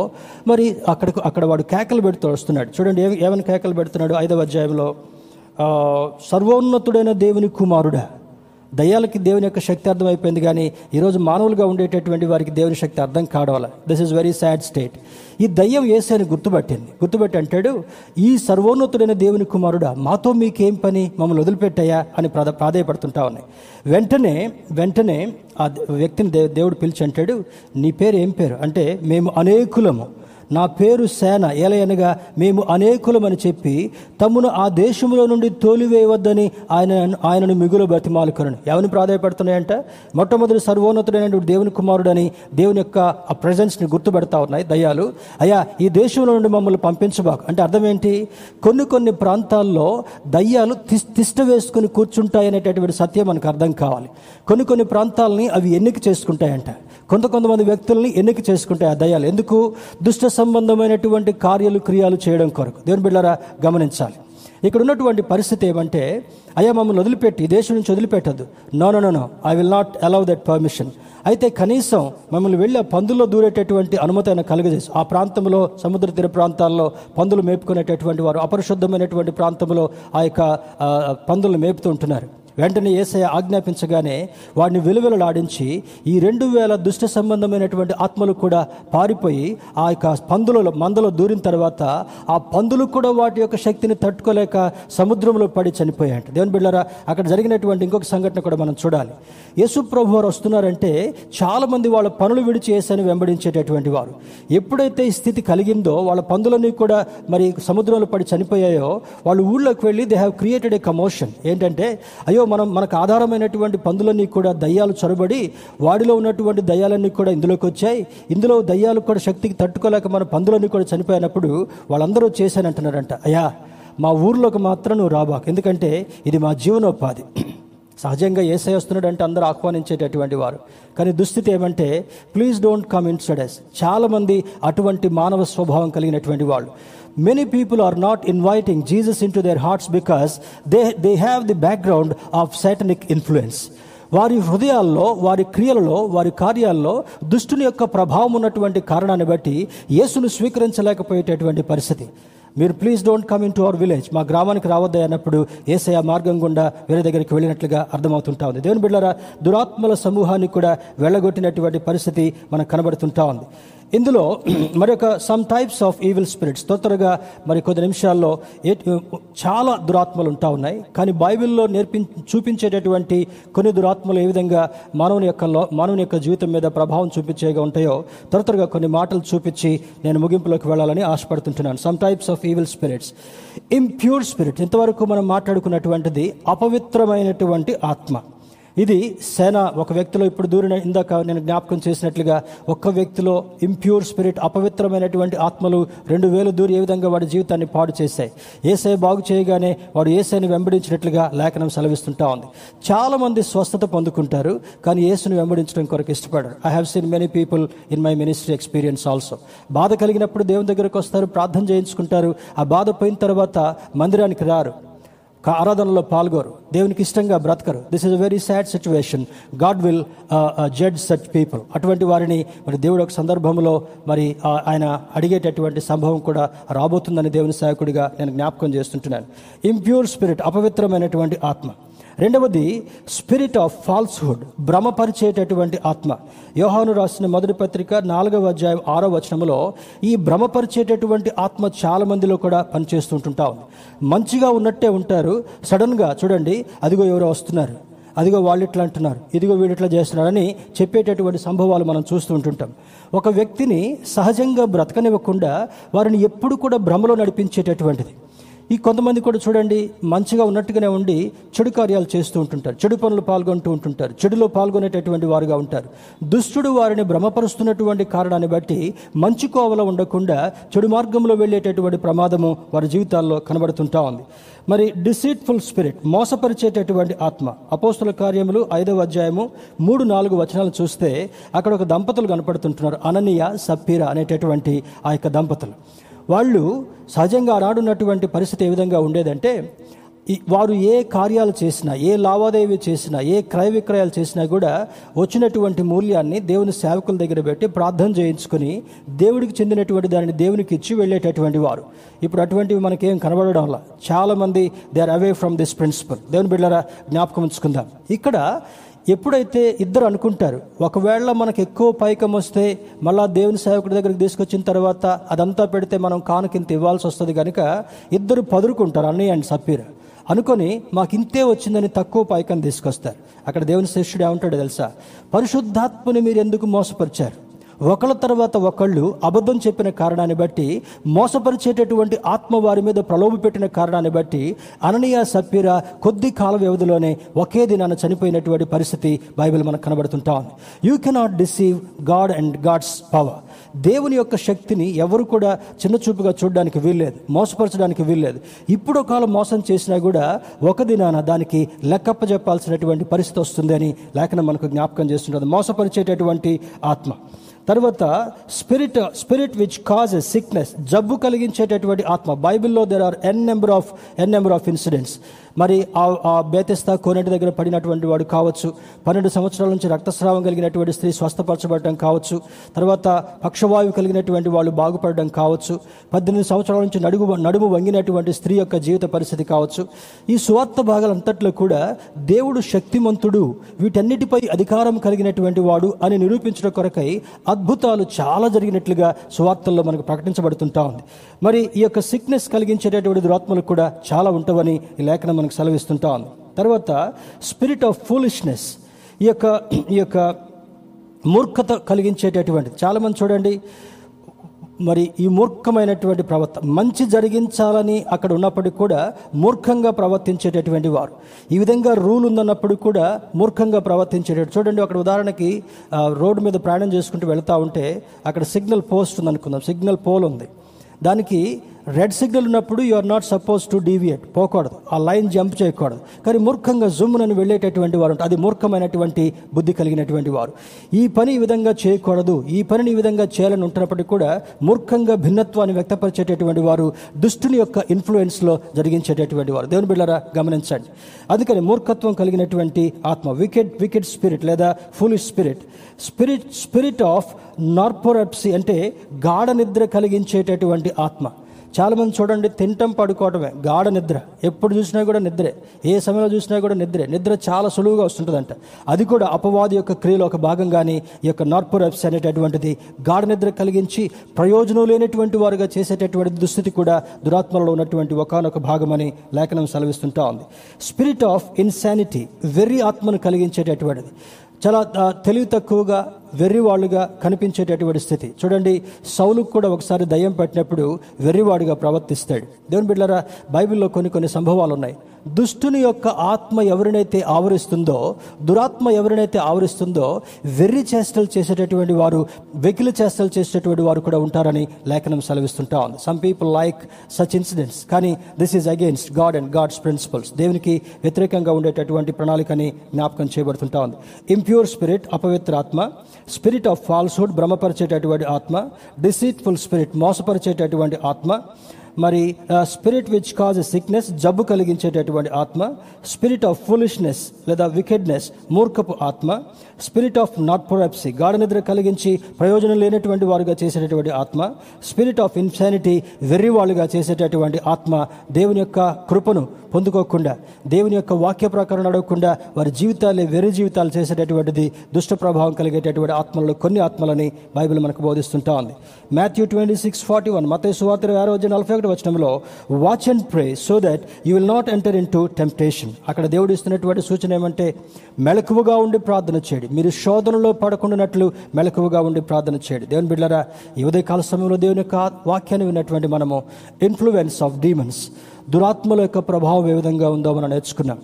మరి అక్కడ వాడు కేకలు పెడుతూ వస్తున్నాడు. చూడండి ఏమైనా కేకలు పెడుతున్నాడు. 5వ అధ్యాయంలో సర్వోన్నతుడైన దేవుని కుమారుడా. దయ్యాలకి దేవుని యొక్క శక్తి అర్థమైపోయింది, కానీ ఈరోజు మానవులుగా ఉండేటటువంటి వారికి దేవుని శక్తి అర్థం కావడం. This is very sad state. ఈ దయ్యం యేసుని గుర్తుపెట్టి అంటాడు, ఈ సర్వోన్నతుడైన దేవుని కుమారుడా మాతో మీకేం పని, మమ్మల్ని వదిలిపెట్టాయా అని ప్రాధాయపడుతుంటా ఉన్నాయి. వెంటనే ఆ వ్యక్తిని దేవుడు పిలిచి అంటాడు, నీ పేరు ఏం పేరు అంటే, మేము అనేకులము, నా పేరు సేన, ఏలయనగా మేము అనేకులమని చెప్పి తమ్మును ఆ దేశంలో నుండి తోలివేయవద్దని ఆయనను మిగులు బతిమాలుకొనను. ఎవరిని ప్రాధాయపడుతున్నాయంట? మొట్టమొదటి సర్వోన్నతుడైనటువంటి దేవుని కుమారుడని దేవుని యొక్క ఆ ప్రజెన్స్ని గుర్తుపెడతా ఉన్నాయి దయ్యాలు. అయ్యా, ఈ దేశంలో నుండి మమ్మల్ని పంపించబాకు అంటే అర్థం ఏంటి? కొన్ని ప్రాంతాల్లో దయ్యాలు తిష్ట వేసుకుని కూర్చుంటాయనేటటువంటి సత్యం మనకు అర్థం కావాలి. కొన్ని ప్రాంతాలని అవి ఎన్నిక చేసుకుంటాయంట. కొంతమంది వ్యక్తుల్ని ఎన్నిక చేసుకుంటాయి ఆ దయ్యాలు. ఎందుకు? దుష్ట సంబంధమైనటువంటి కార్యాలు క్రియాలు చేయడం కొరకు. దేవుని బిడ్డలారా గమనించాలి. ఇక్కడ ఉన్నటువంటి పరిస్థితి ఏమంటే, అయ్యా మమ్మల్ని వదిలిపెట్టి ఈ దేశం నుంచి వదిలిపెట్టద్దు. No, I will not allow that permission. అయితే కనీసం మమ్మల్ని వెళ్ళి ఆ పందుల్లో దూరేటటువంటి అనుమతి అయినా కలుగజేసి, ఆ ప్రాంతంలో సముద్ర తీర ప్రాంతాల్లో పందులు మేపుకునేటటువంటి వారు అపరిశుద్ధమైనటువంటి ప్రాంతంలో ఆ యొక్క పందులను మేపుతుంటున్నారు. వెంటనే యేసయ్య ఆజ్ఞాపించగానే వాడిని వెలువెలలాడించి ఈ 2000 దుష్ట సంబంధమైనటువంటి ఆత్మలు కూడా పారిపోయి ఆ యొక్క మందలో దూరిన తర్వాత ఆ పందులు కూడా వాటి యొక్క శక్తిని తట్టుకోలేక సముద్రంలో పడి చనిపోయాయంట. దేవుని బిడ్డలారా అక్కడ జరిగినటువంటి ఇంకొక సంఘటన కూడా మనం చూడాలి. యేసు ప్రభు వారు వస్తున్నారంటే చాలామంది వాళ్ళ పనులు విడిచి యేసయ్యని వెంబడించేటటువంటి వారు. ఎప్పుడైతే ఈ స్థితి కలిగిందో వాళ్ళ పందులన్నీ కూడా మరి సముద్రంలో పడి చనిపోయాయో వాళ్ళు ఊళ్ళోకి వెళ్ళి they have created a commotion. ఏంటంటే అయ్యో మనకు ఆధారమైనటువంటి పందులన్నీ కూడా దయ్యాలు చొరబడి వాడిలో ఉన్నటువంటి దయ్యాలన్నీ కూడా ఇందులోకి వచ్చాయి, ఇందులో దయ్యాలు కూడా శక్తికి తట్టుకోలేక మన పందులన్నీ కూడా చనిపోయినప్పుడు వాళ్ళందరూ చేశానంటున్నారంట. అయ్యా మా ఊర్లోకి మాత్రం నువ్వు రాబాకు, ఎందుకంటే ఇది మా జీవనోపాధి. సహజంగా యేసయ్య వస్తున్నాడు అంటే అందరూ ఆహ్వానించేటటువంటి వారు, కానీ దుస్థితి ఏమంటే please don't come inside us. చాలామంది అటువంటి మానవ స్వభావం కలిగినటువంటి వాళ్ళు. Many people are not inviting Jesus into their hearts because they have the background of satanic influence. వారి హృదయాల్లో, వారి క్రియలలో, వారి కార్యాల్లో దుష్టుని యొక్క ప్రభావం ఉన్నటువంటి కారణాన్ని బట్టి యేసును స్వీకరించలేకపోయేటటువంటి పరిస్థితి. మీరు please don't come in to our village, మా గ్రామానికి రావద్దు అన్నప్పుడు యేసయ్య మార్గం గుండా వేరే దగ్గరికి వెళ్ళినట్లుగా అర్థమవుతుంటా ఉంది. దేవుని బిడ్డలారా దురాత్మల సమూహాన్ని కూడా వెళ్ళగొట్టినటువంటి పరిస్థితి మనకు కనబడుతుంటా ఉంది. ఇందులో మరొక some types of evil spirits తొందరగా మరి కొద్ది నిమిషాల్లో చాలా దురాత్మలు ఉంటా ఉన్నాయి, కానీ బైబిల్లో చూపించేటటువంటి కొన్ని దురాత్మలు ఏ విధంగా మానవుని యొక్క జీవితం మీద ప్రభావం చూపించేగా ఉంటాయో త్వరగా కొన్ని మాటలు చూపించి నేను ముగింపులోకి వెళ్ళాలని ఆశపడుతుంటున్నాను. Some types of evil spirits. Impure spirit, ఇంతవరకు మనం మాట్లాడుకున్నటువంటిది అపవిత్రమైనటువంటి ఆత్మ. ఇది సేన ఒక వ్యక్తిలో ఇప్పుడు దూరిన ఇందాక నేను జ్ఞాపకం చేసినట్లుగా ఒక్క వ్యక్తిలో ఇంప్యూర్ స్పిరిట్ అపవిత్రమైనటువంటి ఆత్మలు 2000 దూరి ఏ విధంగా వాడి జీవితాన్ని పాడు చేశాయి. యేసయ్య బాగు చేయగానే వాడు యేసయ్యని వెంబడించినట్లుగా లేఖనం సెలవిస్తుంటా ఉంది. చాలామంది స్వస్థత పొందుకుంటారు, కానీ యేసుని వెంబడించడం కొరకు ఇష్టపడరు. I have seen many people in my ministry experience also. బాధ కలిగినప్పుడు దేవుని దగ్గరకు వస్తారు, ప్రార్థన చేయించుకుంటారు, ఆ బాధ పోయిన తర్వాత మందిరానికి రారు, ఆరాధనలో పాల్గొరు, దేవునికి ఇష్టంగా బ్రతకరు. This is a very sad situation. God will judge such people. అటువంటి వారిని మరి దేవుడు ఒక సందర్భంలో మరి ఆయన అడిగేటటువంటి సంభవం కూడా రాబోతుందని దేవుని సేవకుడిగా నేను జ్ఞాపకం చేస్తుంటున్నాను. ఇంప్యూర్ స్పిరిట్, అపవిత్రమైనటువంటి ఆత్మ. రెండవది స్పిరిట్ ఆఫ్ ఫాల్స్హుడ్, భ్రమపరిచేటటువంటి ఆత్మ. యోహాను రాసిన మొదటి పత్రిక 4వ అధ్యాయం 6వ వచనంలో ఈ భ్రమపరిచేటటువంటి ఆత్మ చాలా మందిలో కూడా పనిచేస్తుంటుంటా ఉంది. మంచిగా ఉన్నట్టే ఉంటారు, సడన్గా చూడండి అదిగో ఎవరో వస్తున్నారు, అదిగో వాళ్ళు ఇట్లా అంటున్నారు, ఇదిగో వీడు ఇట్లా చేస్తున్నారని చెప్పేటటువంటి సంభవాలు మనం చూస్తూ ఉంటుంటాం. ఒక వ్యక్తిని సహజంగా బ్రతకనివ్వకుండా వారిని ఎప్పుడు కూడా భ్రమలో నడిపించేటటువంటిది. ఈ కొంతమంది కూడా చూడండి, మంచిగా ఉన్నట్టుగానే ఉండి చెడు కార్యాలు చేస్తూ ఉంటుంటారు, చెడు పనులు పాల్గొంటూ ఉంటుంటారు, చెడులో పాల్గొనేటటువంటి వారుగా ఉంటారు. దుష్టుడు వారిని భ్రమపరుస్తున్నటువంటి కారణాన్ని బట్టి మంచి కోవలో ఉండకుండా చెడు మార్గంలో వెళ్ళేటటువంటి ప్రమాదము వారి జీవితాల్లో కనబడుతుంటా ఉంది. మరి డిసీట్ఫుల్ స్పిరిట్, మోసపరిచేటటువంటి ఆత్మ. అపోస్తుల కార్యములు 5వ అధ్యాయము 3-4 వచనాలు చూస్తే అక్కడ ఒక దంపతులు కనపడుతుంటున్నారు, అననీయ సప్పీరా అనేటటువంటి ఆ యొక్క దంపతులు. వాళ్ళు సహజంగా ఆనాడు ఉన్నటువంటి పరిస్థితి ఏ విధంగా ఉండేదంటే, వారు ఏ కార్యాలు చేసినా, ఏ లావాదేవీ చేసినా, ఏ క్రయ విక్రయాలు చేసినా కూడా వచ్చినటువంటి మూల్యాన్ని దేవుని సేవకుల దగ్గర పెట్టి ప్రార్థన చేయించుకుని దేవుడికి చెందినటువంటి దానిని దేవునికి ఇచ్చి వెళ్ళేటటువంటి వారు. ఇప్పుడు అటువంటివి మనకేం కనబడడం వల్ల చాలామంది they are away from this principle. దేవుని బిడ్డలారా జ్ఞాపకం ఉంచుకుందాం. ఇక్కడ ఎప్పుడైతే ఇద్దరు అనుకుంటారు, ఒకవేళ మనకు ఎక్కువ పైకం వస్తే మళ్ళా దేవుని సేవకుడి దగ్గరికి తీసుకొచ్చిన తర్వాత అదంతా పెడితే మనం కానుకింత ఇవ్వాల్సి వస్తుంది కనుక ఇద్దరు పదురుకుంటారు, అన్నయ్య అండ్ సప్పీరా అనుకొని మాకు ఇంతే వచ్చిందని తక్కువ పైకం తీసుకొస్తారు. అక్కడ దేవుని శిష్యుడు ఏమంటాడో తెలుసా, పరిశుద్ధాత్మని మీరు ఎందుకు మోసపరిచారు? ఒకళ్ళ తర్వాత ఒకళ్ళు అబద్ధం చెప్పిన కారణాన్ని బట్టి, మోసపరిచేటటువంటి ఆత్మ వారి మీద ప్రలోభ పెట్టిన కారణాన్ని బట్టి అననీయ సప్పీరా కొద్ది కాల వ్యవధిలోనే ఒకే దినాన చనిపోయినటువంటి పరిస్థితి బైబిల్ మనకు కనబడుతుంటా ఉంది. You cannot deceive God and God's power. దేవుని యొక్క శక్తిని ఎవరు కూడా చిన్నచూపుగా చూడడానికి వీల్లేదు, మోసపరచడానికి వీల్లేదు. ఇప్పుడు ఒకవేళ మోసం చేసినా కూడా ఒక దినాన దానికి లెక్కప్ప చెప్పాల్సినటువంటి పరిస్థితి వస్తుంది అని లేఖనం మనకు జ్ఞాపకం చేస్తుంటుంది. మోసపరిచేటటువంటి ఆత్మ. తర్వాత స్పిరిట్ విచ్ కాజెస్ సిక్నెస్, జబ్బు కలిగించేటటువంటి ఆత్మ. బైబిల్లో there are N number of incidents. మరి ఆ బెథెస్దా కోనేటి దగ్గర పడినటువంటి వాడు కావచ్చు, 12 సంవత్సరాల నుంచి రక్తస్రావం కలిగినటువంటి స్త్రీ స్వస్థపరచబడడం కావచ్చు, తర్వాత పక్షవాయువు కలిగినటువంటి వాళ్ళు బాగుపడడం కావచ్చు, 18 సంవత్సరాల నుంచి నడుము వంగినటువంటి స్త్రీ యొక్క జీవిత పరిస్థితి కావచ్చు. ఈ సువార్త భాగాలంతట్లో కూడా దేవుడు శక్తిమంతుడు, వీటన్నిటిపై అధికారం కలిగినటువంటి వాడు అని నిరూపించడం కొరకై అద్భుతాలు చాలా జరిగినట్లుగా సువార్తల్లో మనకు ప్రకటించబడుతుంటా ఉంది. మరి ఈ యొక్క సిక్నెస్ కలిగించేటటువంటి దురాత్మలు కూడా చాలా ఉంటావని ఈ లేఖనం మనకు సెలవిస్తుంటా ఉంది. తర్వాత స్పిరిట్ ఆఫ్ ఫూలిష్నెస్, ఈ యొక్క మూర్ఖత కలిగించేటటువంటి. చాలామంది చూడండి, మరి ఈ మూర్ఖమైనటువంటి ప్రవర్తన, మంచి జరిగించాలని అక్కడ ఉన్నప్పటికీ కూడా మూర్ఖంగా ప్రవర్తించేటటువంటి వారు. ఈ విధంగా రూల్ ఉందన్నప్పుడు కూడా మూర్ఖంగా ప్రవర్తించేటట్టు. చూడండి, అక్కడ ఉదాహరణకి రోడ్డు మీద ప్రయాణం చేసుకుంటూ వెళ్తూ ఉంటే అక్కడ సిగ్నల్ పోస్ట్ ఉందనుకుందాం, సిగ్నల్ పోల్ ఉంది. దానికి రెడ్ సిగ్నల్ ఉన్నప్పుడు you are not suppose to deviate, పోకూడదు, ఆ లైన్ జంప్ చేయకూడదు. కానీ మూర్ఖంగా జుమ్మునని వెళ్ళేటటువంటి వారు ఉంటారు. అది మూర్ఖమైనటువంటి బుద్ధి కలిగినటువంటి వారు. ఈ పని ఈ విధంగా చేయకూడదు, ఈ పనిని ఈ విధంగా చేయాలని ఉంటున్నప్పటికీ కూడా మూర్ఖంగా భిన్నత్వాన్ని వ్యక్తపరిచేటటువంటి వారు, దుష్టుని యొక్క ఇన్ఫ్లుయెన్స్లో జరిగించేటటువంటి వారు. దేవుని బిడ్డలారా గమనించండి. అందుకని మూర్ఖత్వం కలిగినటువంటి ఆత్మ, వికెడ్ స్పిరిట్ లేదా foolish spirit. Spirit of narcolepsy అంటే గాఢ నిద్ర కలిగించేటటువంటి ఆత్మ. చాలామంది చూడండి, తింటం పడుకోవటమే, గాఢ నిద్ర, ఎప్పుడు చూసినా కూడా నిద్రే, ఏ సమయంలో చూసినా కూడా నిద్రే. నిద్ర చాలా సులువుగా వస్తుంటుందంట. అది కూడా అపవాది యొక్క క్రియలో ఒక భాగంగానే ఈ యొక్క నార్పోరెప్స్ అనేటటువంటిది గాఢ నిద్ర కలిగించి ప్రయోజనం లేనటువంటి వారుగా చేసేటటువంటి దుస్థితి కూడా దురాత్మలో ఉన్నటువంటి ఒకానొక భాగమని లేఖనం సెలవిస్తుంటా ఉంది. స్పిరిట్ ఆఫ్ ఇన్సానిటీ, వెర్రి ఆత్మను కలిగించేటటువంటిది. చాలా తెలివి తక్కువగా వెర్రివాళ్ళుగా కనిపించేటటువంటి స్థితి. చూడండి, సౌలుకు కూడా ఒకసారి దయ్యం పట్టినప్పుడు వెర్రివాడుగా ప్రవర్తిస్తాడు. దేవుని బిడ్డలారా, బైబిల్లో కొన్ని సంభవాలు ఉన్నాయి. దుష్టుని యొక్క ఆత్మ ఎవరినైతే ఆవరిస్తుందో, దురాత్మ ఎవరినైతే ఆవరిస్తుందో, వెర్రి చేష్టలు చేసేటటువంటి వారు, వెకిలి చేష్టలు చేసేటటువంటి వారు కూడా ఉంటారని లేఖనం సెలవిస్తుంటా ఉంది. Some people like such incidents, కానీ this is against God and God's principles. దేవునికి వ్యతిరేకంగా ఉండేటటువంటి ప్రణాళికని జ్ఞాపకం చేయబడుతుంటా ఉంది. ఇంప్యూర్ స్పిరిట్, అపవిత్ర ఆత్మ. స్పిరిట్ ఆఫ్ ఫాల్స్హుడ్, భ్రమపరిచేటటువంటి ఆత్మ. డిసీట్ఫుల్ స్పిరిట్, మోసపరిచేటటువంటి ఆత్మ. మరి స్పిరిట్ విచ్ కాజ్ సిక్నెస్, జబ్బు కలిగించేటటువంటి ఆత్మ. స్పిరిట్ ఆఫ్ ఫూలిష్నెస్ లేదా వికెడ్నెస్, మూర్ఖపు ఆత్మ. స్పిరిట్ ఆఫ్ నాట్ప్రొపెప్సీ, గాఢ నిద్ర కలిగించి ప్రయోజనం లేనటువంటి వారుగా చేసేటటువంటి ఆత్మ, స్పిరిట్ ఆఫ్ ఇన్సానిటీ, వెర్రివాళ్ళుగా చేసేటటువంటి ఆత్మ దేవుని యొక్క కృపను పొందుకోకుండా, దేవుని యొక్క వాక్య ప్రకారం నడవకుండా వారి జీవితాలే వెర్రి జీవితాలు చేసేటటువంటిది దుష్ట ప్రభావం కలిగేటటువంటి ఆత్మలలో కొన్ని ఆత్మలని బైబిల్ మనకు బోధిస్తుంటా ఉంది. మాథ్యూ 26:41, మత్తయి సువార్త 21 వచనంలో watch and pray so that you will not enter in to temptation. అక్కడ దేవుడు ఇస్తున్నటువంటి సూచన ఏమంటే మెలకువగా ఉండి ప్రార్థన చేయండి, మీరు శోధనలో పడకుండానట్లు మెలకువగా ఉండి ప్రార్థన చేయండి. దేవుని బిడ్డలారా, ఈ ఉదయకాల సమయంలో దేవుని యొక్క వాక్యాన్ని విన్నటువంటి మనము ఇన్ఫ్లుయెన్స్ ఆఫ్ డీమన్స్, దురాత్మల యొక్క ప్రభావం ఏ విధంగా ఉందో మనం నేర్చుకున్నాం.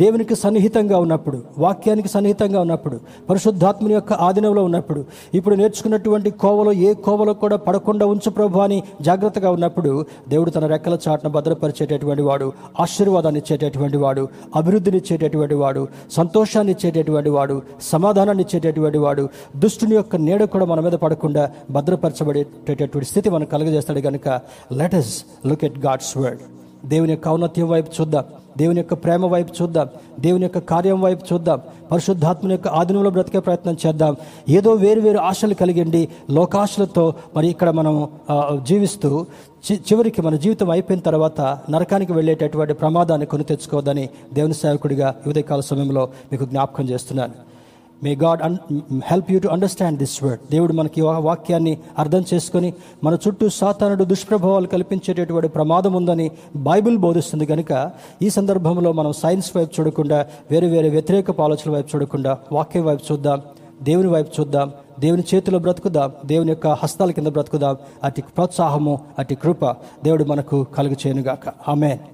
దేవునికి సన్నిహితంగా ఉన్నప్పుడు, వాక్యానికి సన్నిహితంగా ఉన్నప్పుడు, పరిశుద్ధాత్మని యొక్క ఆధీనంలో ఉన్నప్పుడు, ఇప్పుడు నేర్చుకున్నటువంటి కోవలో ఏ కోవలో కూడా పడకుండా ఉంచు ప్రభు అని జాగ్రత్తగా ఉన్నప్పుడు దేవుడు తన రెక్కల చాటున భద్రపరిచేటటువంటి వాడు, ఆశీర్వాదాన్ని ఇచ్చేటటువంటి వాడు, అభివృద్ధిని ఇచ్చేటటువంటి వాడు, సంతోషాన్ని ఇచ్చేటటువంటి వాడు, సమాధానాన్ని ఇచ్చేటటువంటి వాడు, దుష్టుని యొక్క నీడ కూడా మన మీద పడకుండా భద్రపరచబడేటటువంటి స్థితి మనకు కలుగజేస్తాడు. కనుక let us look at God's word. దేవుని యొక్క ఔన్నత్యం వైపు చూద్దాం, దేవుని యొక్క ప్రేమ వైపు చూద్దాం, దేవుని యొక్క కార్యం వైపు చూద్దాం, పరిశుద్ధాత్మని యొక్క ఆధీనంలో బ్రతికే ప్రయత్నం చేద్దాం. ఏదో వేరు ఆశలు కలిగండి, లోకాశలతో మరి ఇక్కడ మనం జీవిస్తూ చివరికి మన జీవితం అయిపోయిన తర్వాత నరకానికి వెళ్ళేటటువంటి ప్రమాదాన్ని కొని తెచ్చుకోవద్దని దేవుని సేవకుడిగా ఉదయకాల సమయంలో మీకు జ్ఞాపకం చేస్తున్నాను. May God help you to understand this word. దేవుడు మనకి వాక్యాన్ని అర్థం చేసుకొని మన చుట్టూ సాతానుడు దుష్ప్రభావాలు కల్పించేటటువంటి ప్రమాదం ఉందని బైబిల్ బోధిస్తుంది. కనుక ఈ సందర్భంలో మనం సైన్స్ వైపు చూడకుండా, వేరే వ్యతిరేక ఆలోచనల వైపు చూడకుండా వాక్యం వైపు చూద్దాం, దేవుని వైపు చూద్దాం, దేవుని చేతిలో బ్రతుకుదాం, దేవుని యొక్క హస్తాల కింద బ్రతుకుదాం. అతి ప్రోత్సాహము, అతి కృప దేవుడు మనకు కలుగు చేయనుగాక. ఆమేన్.